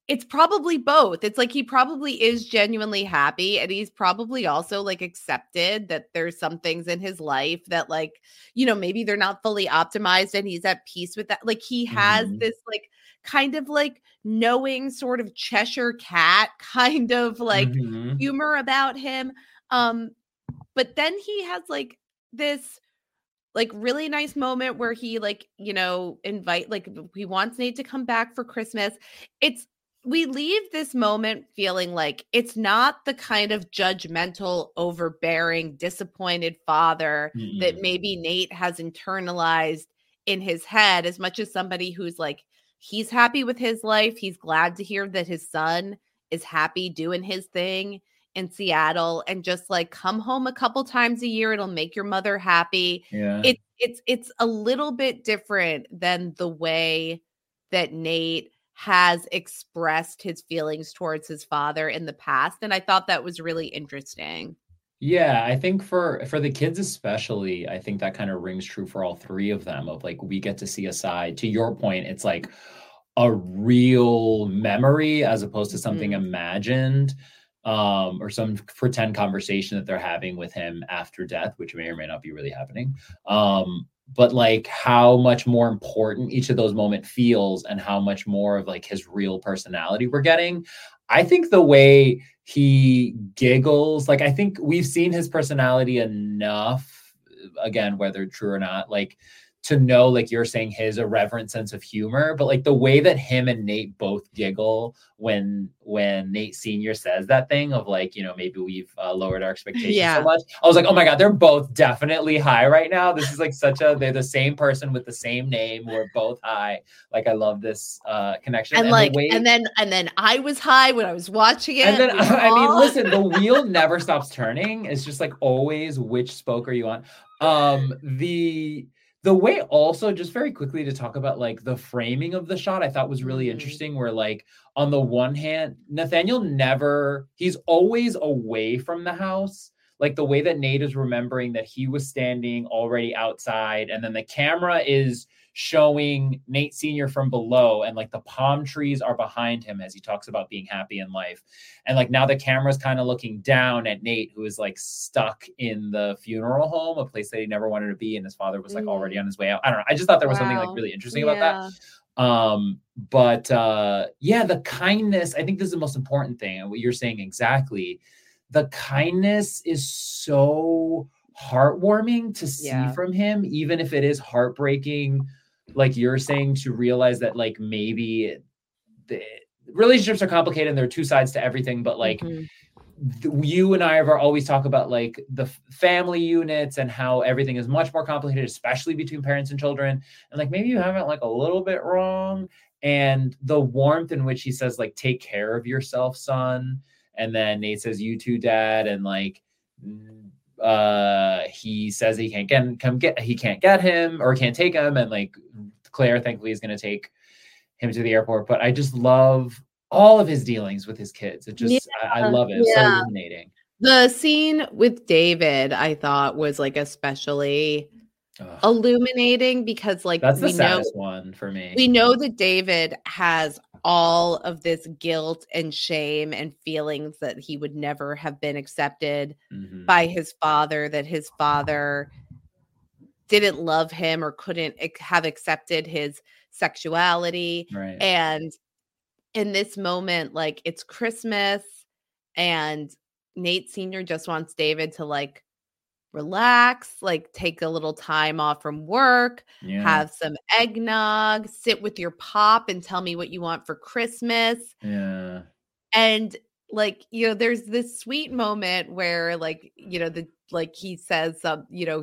it's probably both. It's like he probably is genuinely happy, and he's probably also like accepted that there's some things in his life that, like, you know, maybe they're not fully optimized, and he's at peace with that. Like, he has this like kind of like knowing sort of Cheshire cat kind of like humor about him. But then he has like this like really nice moment where he like, you know, he wants Nate to come back for Christmas. We leave this moment feeling like it's not the kind of judgmental, overbearing, disappointed father that maybe Nate has internalized in his head, as much as somebody who's like, he's happy with his life. He's glad to hear that his son is happy doing his thing in Seattle, and just like, come home a couple times a year. It'll make your mother happy. Yeah. It's a little bit different than the way that Nate has expressed his feelings towards his father in the past. And I thought that was really interesting. Yeah, I think for the kids especially, I think that kind of rings true for all three of them, of like, we get to see a side, to your point, it's like a real memory as opposed to something imagined, or some pretend conversation that they're having with him after death, which may or may not be really happening. But like, how much more important each of those moments feels, and how much more of like his real personality we're getting. I think the way he giggles, like, I think we've seen his personality enough, again, whether true or not, like to know, like you're saying, his irreverent sense of humor, but like the way that him and Nate both giggle when Nate Sr. says that thing of like, you know, maybe we've lowered our expectations so much. I was like, oh my God, they're both definitely high right now. This is like they're the same person with the same name. We're both high. Like, I love this connection. And like, and then I was high when I was watching it. And then, listen, the wheel never stops turning. It's just like always, which spoke are you on? The way also, just very quickly to talk about like the framing of the shot, I thought was really interesting, where like on the one hand, he's always away from the house. Like the way that Nate is remembering that he was standing already outside, and then the camera is showing Nate Sr. from below, and like the palm trees are behind him as he talks about being happy in life. And like now the camera's kind of looking down at Nate, who is like stuck in the funeral home, a place that he never wanted to be, and his father was like already on his way out. I don't know. I just thought there was something like really interesting about that. But the kindness, I think this is the most important thing, and what you're saying exactly. The kindness is so heartwarming to see from him, even if it is heartbreaking, like you're saying, to realize that like maybe the relationships are complicated and there are two sides to everything, but like you and I have always talked about like the family units and how everything is much more complicated, especially between parents and children, and like maybe you have it like a little bit wrong. And the warmth in which he says like, take care of yourself, son, and then Nate says, you too, dad, and like he says he can't get him or can't take him, and like Claire thankfully is going to take him to the airport. But I just love all of his dealings with his kids. It just I love it. It's so illuminating. The scene with David, I thought, was like especially illuminating, because like that's the saddest one for me. We know that David has all of this guilt and shame and feelings that he would never have been accepted by his father, that his father didn't love him or couldn't have accepted his sexuality. Right. And in this moment, like, it's Christmas and Nate Sr. just wants David to like relax, like take a little time off from work, have some eggnog, sit with your pop and tell me what you want for Christmas. Yeah. And like, you know, there's this sweet moment where like, you know, he says some, you know,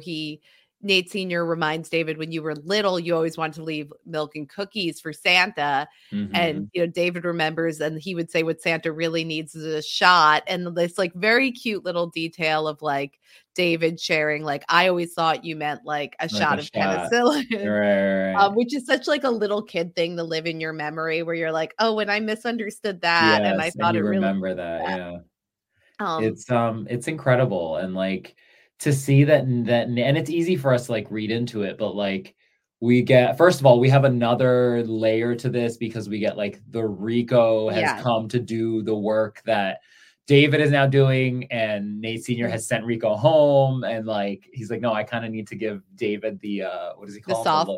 Nate Sr. reminds David, when you were little, you always wanted to leave milk and cookies for Santa. And, you know, David remembers, and he would say what Santa really needs is a shot. And this like very cute little detail of like David sharing, like, I always thought you meant like a shot of penicillin, right. Which is such like a little kid thing to live in your memory, where you're like, oh, and I misunderstood that. Yes, and I thought, and I remember that. Yeah. It's incredible. And like, to see that, and it's easy for us to like read into it, but like we get, first of all, we have another layer to this because we get like the Rico has come to do the work that David is now doing, and Nate Sr. has sent Rico home, and like he's like, no, I kind of need to give David the what is he called? The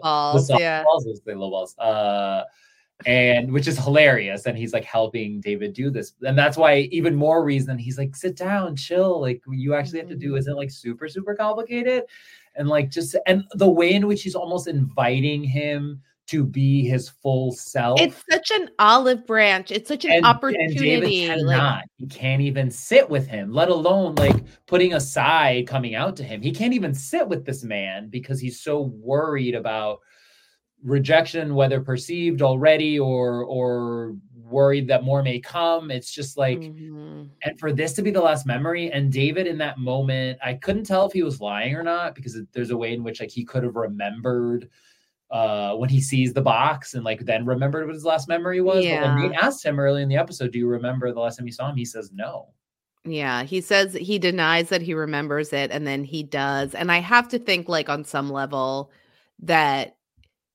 softballs. And which is hilarious. And he's like helping David do this, and that's why even more reason he's like, sit down, chill. Like you actually have to do isn't like super super complicated, and like just and the way in which he's almost inviting him to be his full self. It's such an olive branch. It's such an opportunity. And David cannot. Like, he can't even sit with him, let alone like putting aside coming out to him. He can't even sit with this man because he's so worried about rejection, whether perceived already or worried that more may come. It's just like, and for this to be the last memory. And David in that moment, I couldn't tell if he was lying or not, because there's a way in which like he could have remembered when he sees the box and like then remembered what his last memory was. Yeah. But when we asked him early in the episode, do you remember the last time you saw him? He says no. Yeah, he says he denies that he remembers it, and then he does. And I have to think like on some level that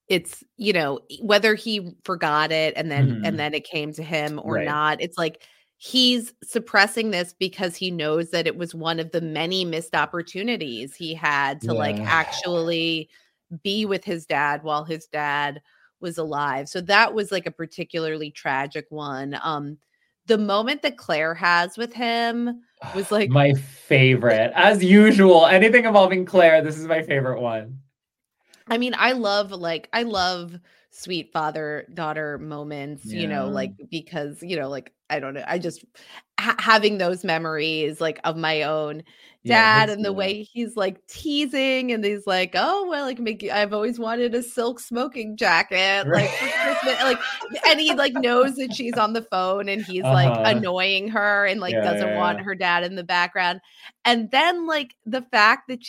it's, you know, whether he forgot it and then and then it came to him or not, it's like he's suppressing this because he knows that it was one of the many missed opportunities he had to like actually be with his dad while his dad was alive. So that was like a particularly tragic one. The moment that Claire has with him was like my favorite, as usual. Anything involving Claire, this is my favorite one. I mean, I love sweet father-daughter moments, you know, like, because, you know, like, I don't know, I just having those memories like of my own dad, and the way he's like teasing, and he's like, oh, well, like I've always wanted a silk smoking jacket, like for Christmas, like, and he like knows that she's on the phone, and he's like annoying her, and like doesn't want her dad in the background. And then like the fact that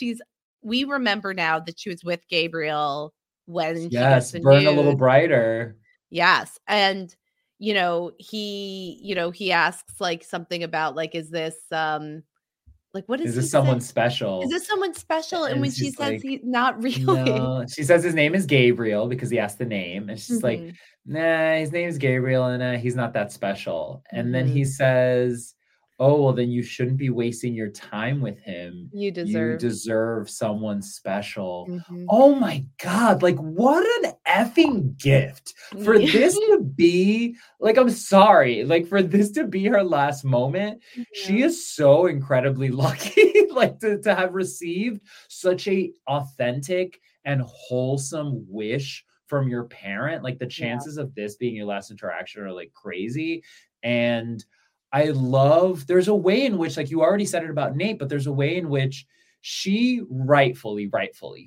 we remember now that she was with Gabriel when she burn a little brighter. Yes. And, you know, he asks like something about like, is this like, what is this someone special? Is this someone special? And when she says like, he's not really. No. She says his name is Gabriel because he asked the name. And she's like, nah, his name is Gabriel and he's not that special. And then he says, oh, well, then you shouldn't be wasting your time with him. You deserve someone special. Oh my God. Like, what an effing gift for this to be like, I'm sorry. Like, for this to be her last moment, she is so incredibly lucky, like to have received such a authentic and wholesome wish from your parent. Like the chances of this being your last interaction are like crazy. And I love, there's a way in which, like you already said it about Nate, but there's a way in which she rightfully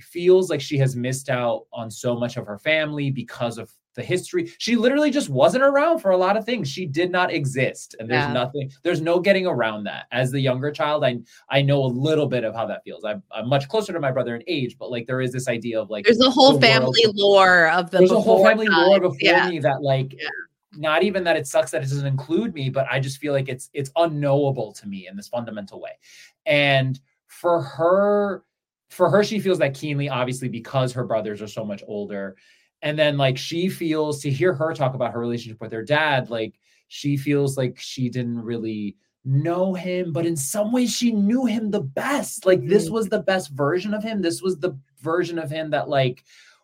feels like she has missed out on so much of her family because of the history. She literally just wasn't around for a lot of things. She did not exist. And there's nothing, there's no getting around that. As the younger child, I know a little bit of how that feels. I'm much closer to my brother in age, but like there is this idea of like, there's a whole family lore of the, there's a whole family lore before me that like, not even that it sucks that it doesn't include me, but I just feel like it's unknowable to me in this fundamental way. And for her, she feels that keenly, obviously, because her brothers are so much older. And then like, she feels, to hear her talk about her relationship with her dad, like she feels like she didn't really know him, but in some ways she knew him the best. Like this was the best version of him. This was the version of him that like,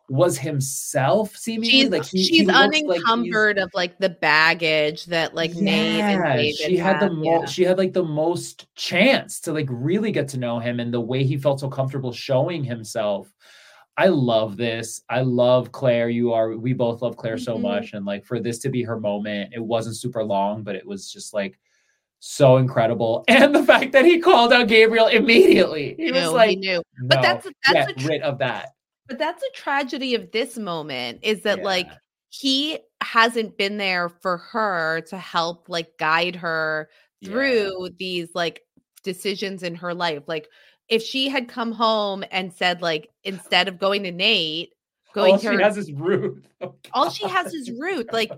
was himself seemingly. She's unencumbered of like the baggage that like Nate and David she had like the most chance to like really get to know him, and the way he felt so comfortable showing himself. I love this. I love Claire. We both love Claire so much. And like for this to be her moment, it wasn't super long, but it was just like so incredible. And the fact that he called out Gabriel immediately. He knew. No, but that's get rid of that. But that's a tragedy of this moment, is that like he hasn't been there for her to help like guide her through these like decisions in her life. Like if she had come home and said like, instead of going to Nate, all she has is Ruth. Like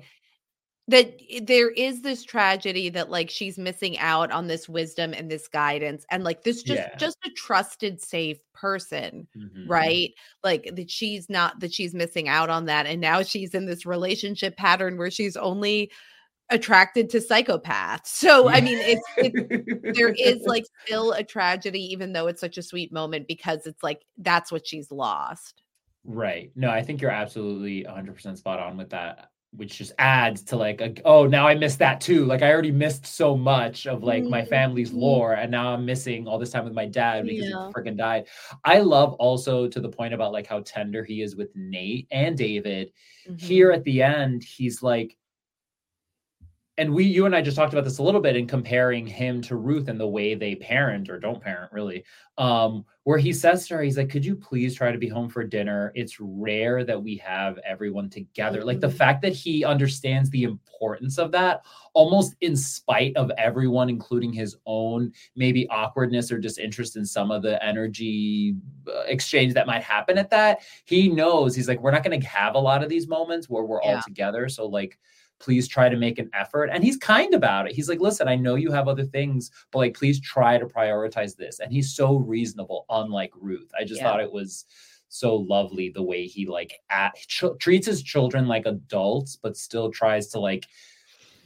that there is this tragedy that like she's missing out on this wisdom and this guidance and like this just a trusted, safe person, right? Like that she's missing out on that. And now she's in this relationship pattern where she's only attracted to psychopaths. So, I mean, it's there is like still a tragedy, even though it's such a sweet moment, because it's like, that's what she's lost. Right. No, I think you're absolutely 100% spot on with that, which just adds to like, oh, now I missed that too. Like I already missed so much of like my family's lore, and now I'm missing all this time with my dad because he freaking died. I love also to the point about like how tender he is with Nate and David. Here at the end, he's like, and you and I just talked about this a little bit in comparing him to Ruth and the way they parent or don't parent really, where he says to her, he's like, could you please try to be home for dinner? It's rare that we have everyone together. Like the fact that he understands the importance of that almost in spite of everyone, including his own maybe awkwardness or disinterest in some of the energy exchange that might happen at that. He knows, he's like, we're not going to have a lot of these moments where we're all together. So like, please try to make an effort. And he's kind about it. He's like, listen, I know you have other things, but like, please try to prioritize this. And he's so reasonable, unlike Ruth. I just thought it was so lovely the way he like treats his children like adults, but still tries to like,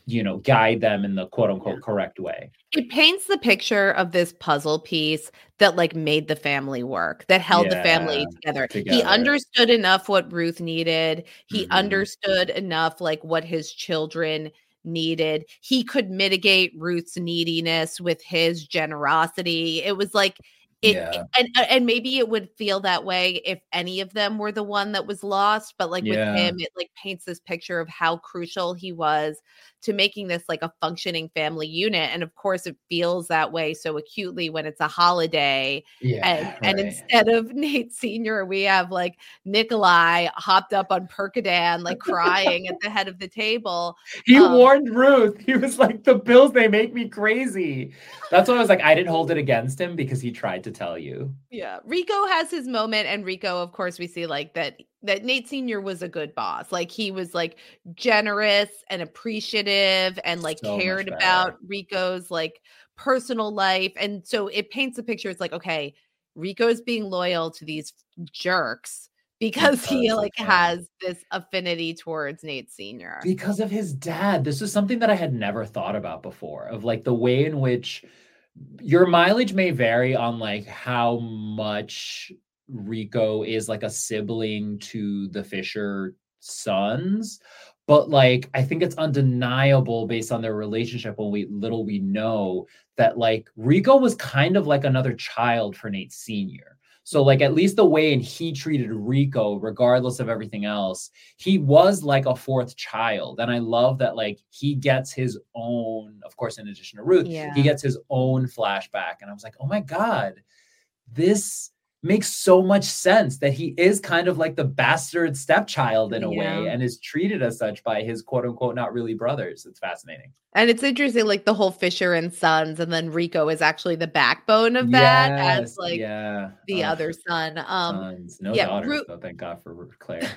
you know, guide them in the quote unquote correct way. It paints the picture of this puzzle piece that like made the family work, that held the family together. He understood enough what Ruth needed. He understood enough like what his children needed. He could mitigate Ruth's neediness with his generosity. It was like, and maybe it would feel that way if any of them were the one that was lost, but like with him, it like paints this picture of how crucial he was to making this like a functioning family unit. And of course it feels that way so acutely when it's a holiday. And instead of Nate Sr., we have like Nikolai hopped up on Percodan, like crying at the head of the table. He warned Ruth. He was like, the bills, they make me crazy. That's why I was like, I didn't hold it against him because he tried to tell you. Yeah. Rico has his moment. And Rico, of course, we see like that Nate Sr. was a good boss. Like he was like generous and appreciative and like so cared about Rico's like personal life. And so it paints a picture. It's like, okay, Rico's being loyal to these jerks because he like has this affinity towards Nate Sr. because of his dad. This is something that I had never thought about before, of like the way in which your mileage may vary on like how much Rico is like a sibling to the Fisher sons, but like I think it's undeniable based on their relationship when we know that like Rico was kind of like another child for Nate Sr. So like at least the way and he treated Rico, regardless of everything else, he was like a fourth child. And I love that like he gets his own, of course, in addition to Ruth, he gets his own flashback. And I was like, oh my God, this makes so much sense that he is kind of like the bastard stepchild in a way and is treated as such by his quote unquote, not really brothers. It's fascinating. And it's interesting, like the whole Fisher and Sons, and then Rico is actually the backbone of that as like the other son. Daughters, so thank God for Claire.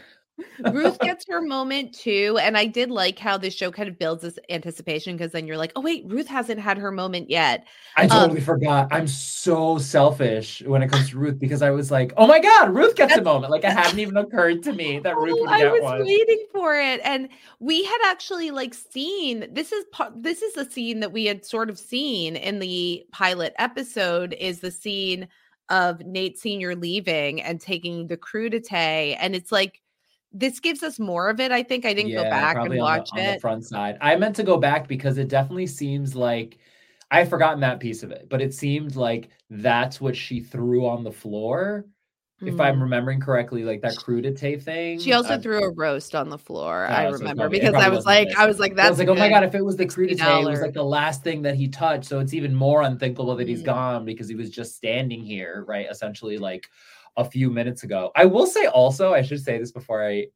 Ruth gets her moment too. And I did like how this show kind of builds this anticipation, because then you're like, oh wait, Ruth hasn't had her moment yet. I totally forgot. I'm so selfish when it comes to Ruth, because I was like, oh my God, Ruth gets a moment. Like it hadn't even occurred to me that Ruth would get one. I was waiting for it. And we had actually like seen, this is a scene that we had sort of seen in the pilot episode, is the scene of Nate Sr. leaving and taking the crudité. And it's like, this gives us more of it. I think I didn't go back and watch it. On the front side. I meant to go back because it definitely seems like I had forgotten that piece of it, but it seemed like that's what she threw on the floor. If I'm remembering correctly, like that crudité thing. She also threw a roast on the floor. I remember because I was like, that's like, oh my God, if it was the crudité, it was like the last thing that he touched. So it's even more unthinkable that he's gone, because he was just standing here, right? Essentially like a few minutes ago. I will say also, I should say this before I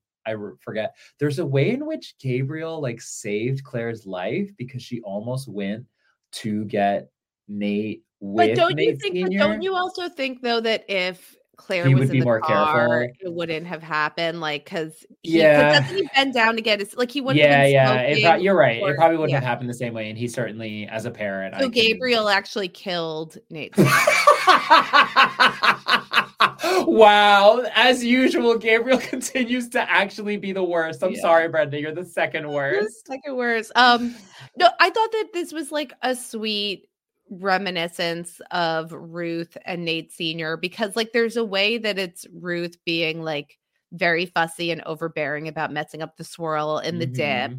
forget, there's a way in which Gabriel like saved Claire's life, because she almost went to get Nate with Nate Sr. But don't you also think though that if Claire he was would in be the more car, careful. It wouldn't have happened, like, because he bent down to get his, like, he wouldn't have been smoking. You're right. Or, it probably wouldn't have happened the same way. And he certainly, as a parent. So Gabriel actually killed Nate. Wow. As usual, Gabriel continues to actually be the worst. I'm sorry, Brenda. You're the second worst. No, I thought that this was like a sweet reminiscence of Ruth and Nate Sr. because, like, there's a way that it's Ruth being like very fussy and overbearing about messing up the swirl in the dip.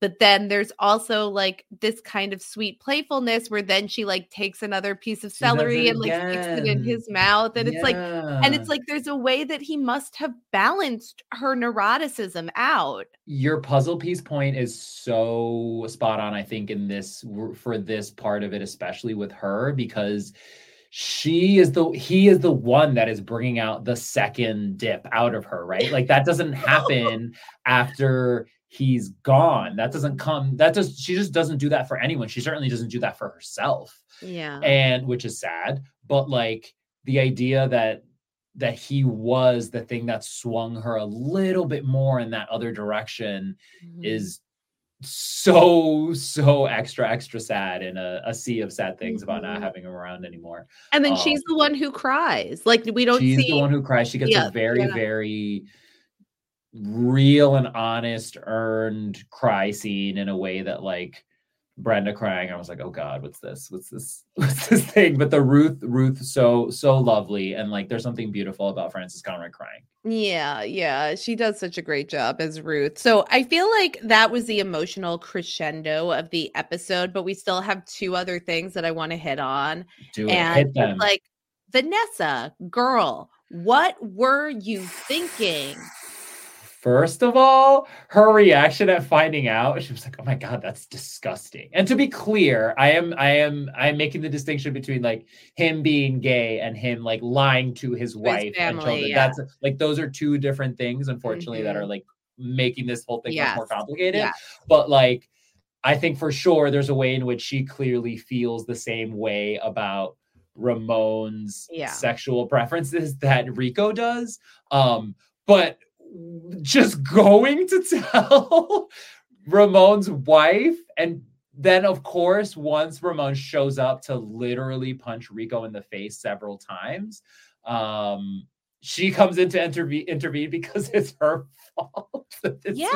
But then there's also like this kind of sweet playfulness where then she like takes another piece of celery and like sticks it in his mouth. And it's like, and it's like, there's a way that he must have balanced her neuroticism out. Your puzzle piece point is so spot on, I think, in this, for this part of it, especially with her, because he is the one that is bringing out the second dip out of her, right? Like that doesn't happen after he's gone. That doesn't come. She just doesn't do that for anyone. She certainly doesn't do that for herself. Yeah. And which is sad, but like the idea that he was the thing that swung her a little bit more in that other direction is so extra sad, and a sea of sad things about not having him around anymore. And then she's the one who cries. Like we don't see. She's the one who cries. She gets a very real and honest earned cry scene in a way that, like, Brenda crying, I was like, oh God, what's this thing? But the Ruth so lovely, and like there's something beautiful about Frances Conrad crying. Yeah she does such a great job as Ruth. So I feel like that was the emotional crescendo of the episode, but we still have two other things that I want to hit on. Hit them. Like, Vanessa, girl, what were you thinking? First of all, her reaction at finding out, she was like, oh my God, that's disgusting. And to be clear, I'm making the distinction between like him being gay and him like lying to his wife family, and children. Yeah. That's like, those are two different things, unfortunately, that are like making this whole thing much more complicated. Yeah. But like, I think for sure there's a way in which she clearly feels the same way about Ramon's sexual preferences that Rico does. But just going to tell Ramon's wife. And then, of course, once Ramon shows up to literally punch Rico in the face several times, she comes in to intervene because it's her fault that this is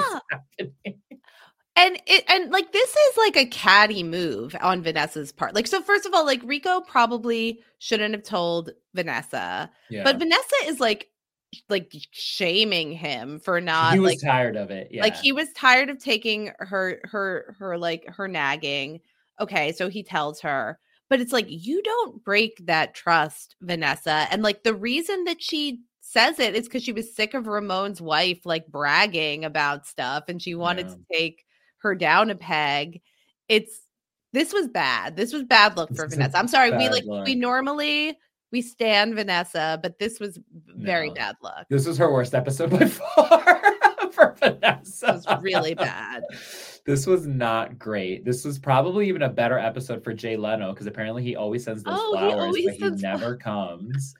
happening. And like, this is like a catty move on Vanessa's part. Like, so first of all, like, Rico probably shouldn't have told Vanessa, but Vanessa is like shaming him for not. He was like, tired of it. Yeah. Like he was tired of taking her like her nagging. Okay, so he tells her, but it's like, you don't break that trust, Vanessa. And like the reason that she says it is because she was sick of Ramon's wife like bragging about stuff, and she wanted to take her down a peg. This was bad. This was bad look for Vanessa. I'm sorry. We normally. We stand Vanessa, but this was very bad luck. This was her worst episode by far for Vanessa. It was really bad. This was not great. This was probably even a better episode for Jay Leno, because apparently he always sends those flowers, but he never comes.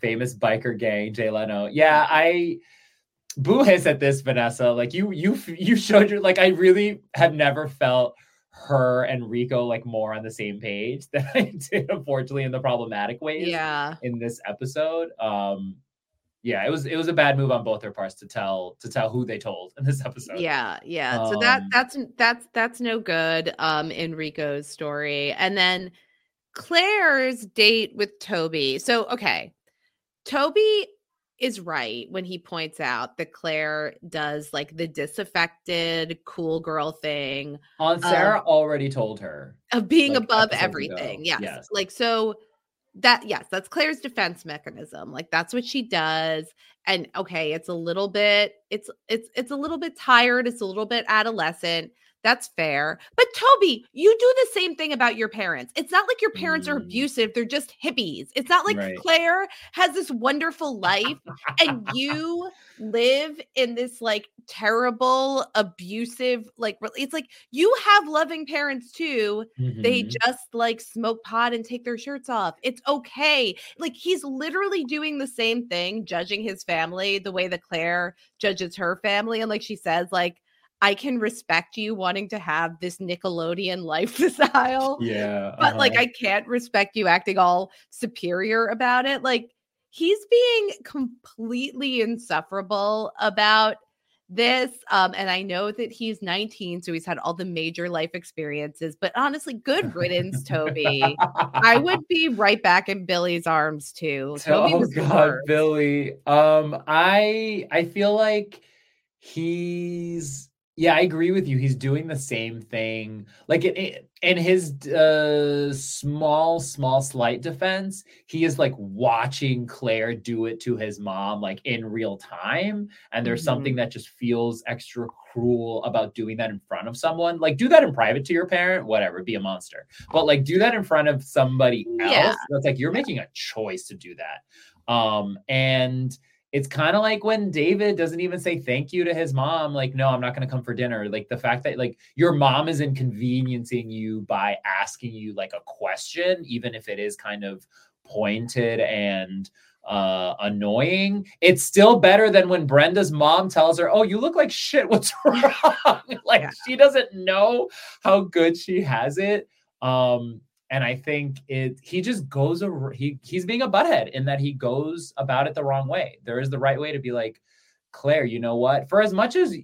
Famous biker gang, Jay Leno. Yeah, I boo hiss at this, Vanessa. Like you showed your, like, I really have never felt her and Rico like more on the same page than I did, unfortunately, in the problematic ways in this episode. It was a bad move on both their parts to tell who they told in this episode. So that's no good in Rico's story. And then Claire's date with Toby. So okay, Toby is right when he points out that Claire does like the disaffected cool girl thing. Sarah already told her of being like, above everything. Yes. Like, so that's Claire's defense mechanism. Like that's what she does. And okay, it's a little bit tired. It's a little bit adolescent. That's fair. But Toby, you do the same thing about your parents. It's not like your parents are abusive. They're just hippies. It's not like Claire has this wonderful life and you live in this like terrible, abusive, like, it's like you have loving parents too. Mm-hmm. They just like smoke pot and take their shirts off. It's okay. Like he's literally doing the same thing, judging his family the way that Claire judges her family. And like she says, like, I can respect you wanting to have this Nickelodeon lifestyle. Yeah. But like, I can't respect you acting all superior about it. Like he's being completely insufferable about this. And I know that he's 19, so he's had all the major life experiences, but honestly, good riddance, Toby. I would be right back in Billy's arms too. Toby was the worst. God, Billy. I feel like he's, yeah, I agree with you. He's doing the same thing. Like in his small, slight defense, he is like watching Claire do it to his mom, like in real time. And there's something that just feels extra cruel about doing that in front of someone. Like do that in private to your parent, whatever, be a monster. But like do that in front of somebody else. Yeah. That's like, you're making a choice to do that. And it's kind of like when David doesn't even say thank you to his mom. Like, no, I'm not going to come for dinner. Like the fact that like your mom is inconveniencing you by asking you like a question, even if it is kind of pointed and annoying, it's still better than when Brenda's mom tells her, oh, you look like shit. What's wrong? Like she doesn't know how good she has it. And I think he's being a butthead in that he goes about it the wrong way. There is the right way to be like, Claire, you know what? For as much as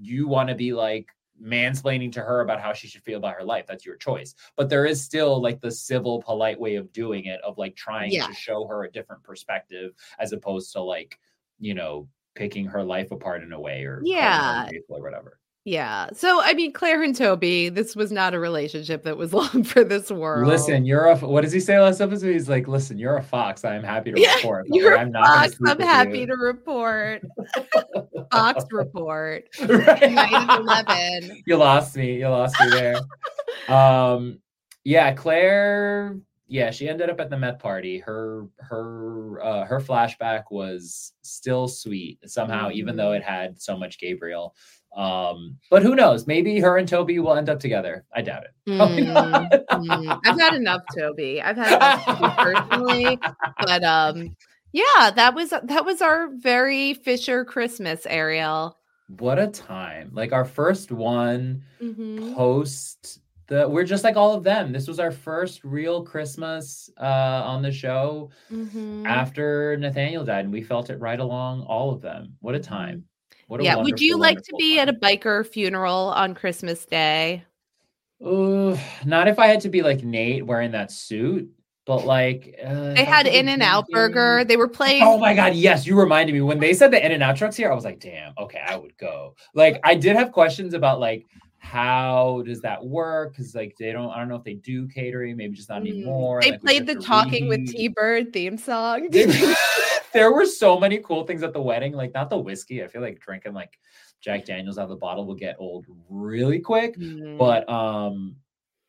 you want to be like mansplaining to her about how she should feel about her life, that's your choice. But there is still like the civil, polite way of doing it, of like trying to show her a different perspective as opposed to like, you know, picking her life apart in a way or or whatever. Yeah. So, I mean, Claire and Toby, this was not a relationship that was long for this world. Listen, what does he say last episode? He's like, listen, you're a fox. I'm happy to report. Fox report. Right. 9/11. You lost me there. Claire. Yeah, she ended up at the meth party. Her flashback was still sweet somehow, even though it had so much Gabriel. But who knows? Maybe her and Toby will end up together. I doubt it. I've had enough Toby. I've had enough Toby personally. But that was our very Fisher Christmas, Ariel. What a time! Like our first one post. We're just like all of them. This was our first real Christmas on the show after Nathaniel died, and we felt it right along all of them. What a time. What a wonderful, would you like to be at a biker funeral on Christmas Day? Not if I had to be like Nate wearing that suit. But like they had In-N-Out Burger. They were playing. Oh my God. Yes. You reminded me when they said the In-N-Out trucks here, I was like, damn, okay, I would go. Like I did have questions about like, how does that work? Because like I don't know if they do catering, maybe just not anymore. They played the Talking with T-Bird theme song. There were so many cool things at the wedding, like not the whiskey. I feel like drinking like Jack Daniels out of the bottle will get old really quick. But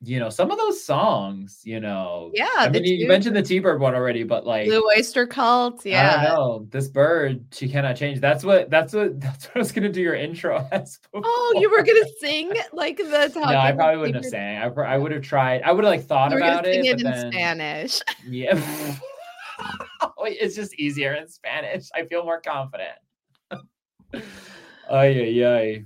you know, some of those songs, you know. Yeah. I mean, you mentioned the T-Bird one already, but like Blue Oyster Cult. Yeah. I don't know. This bird, she cannot change. That's what I was gonna do your intro as before. Oh, you were gonna sing like the Talking. No, I probably wouldn't have sang. I would have tried. I would have like thought about it. Sing it in Spanish. Yeah. It's just easier in Spanish. I feel more confident. Ay.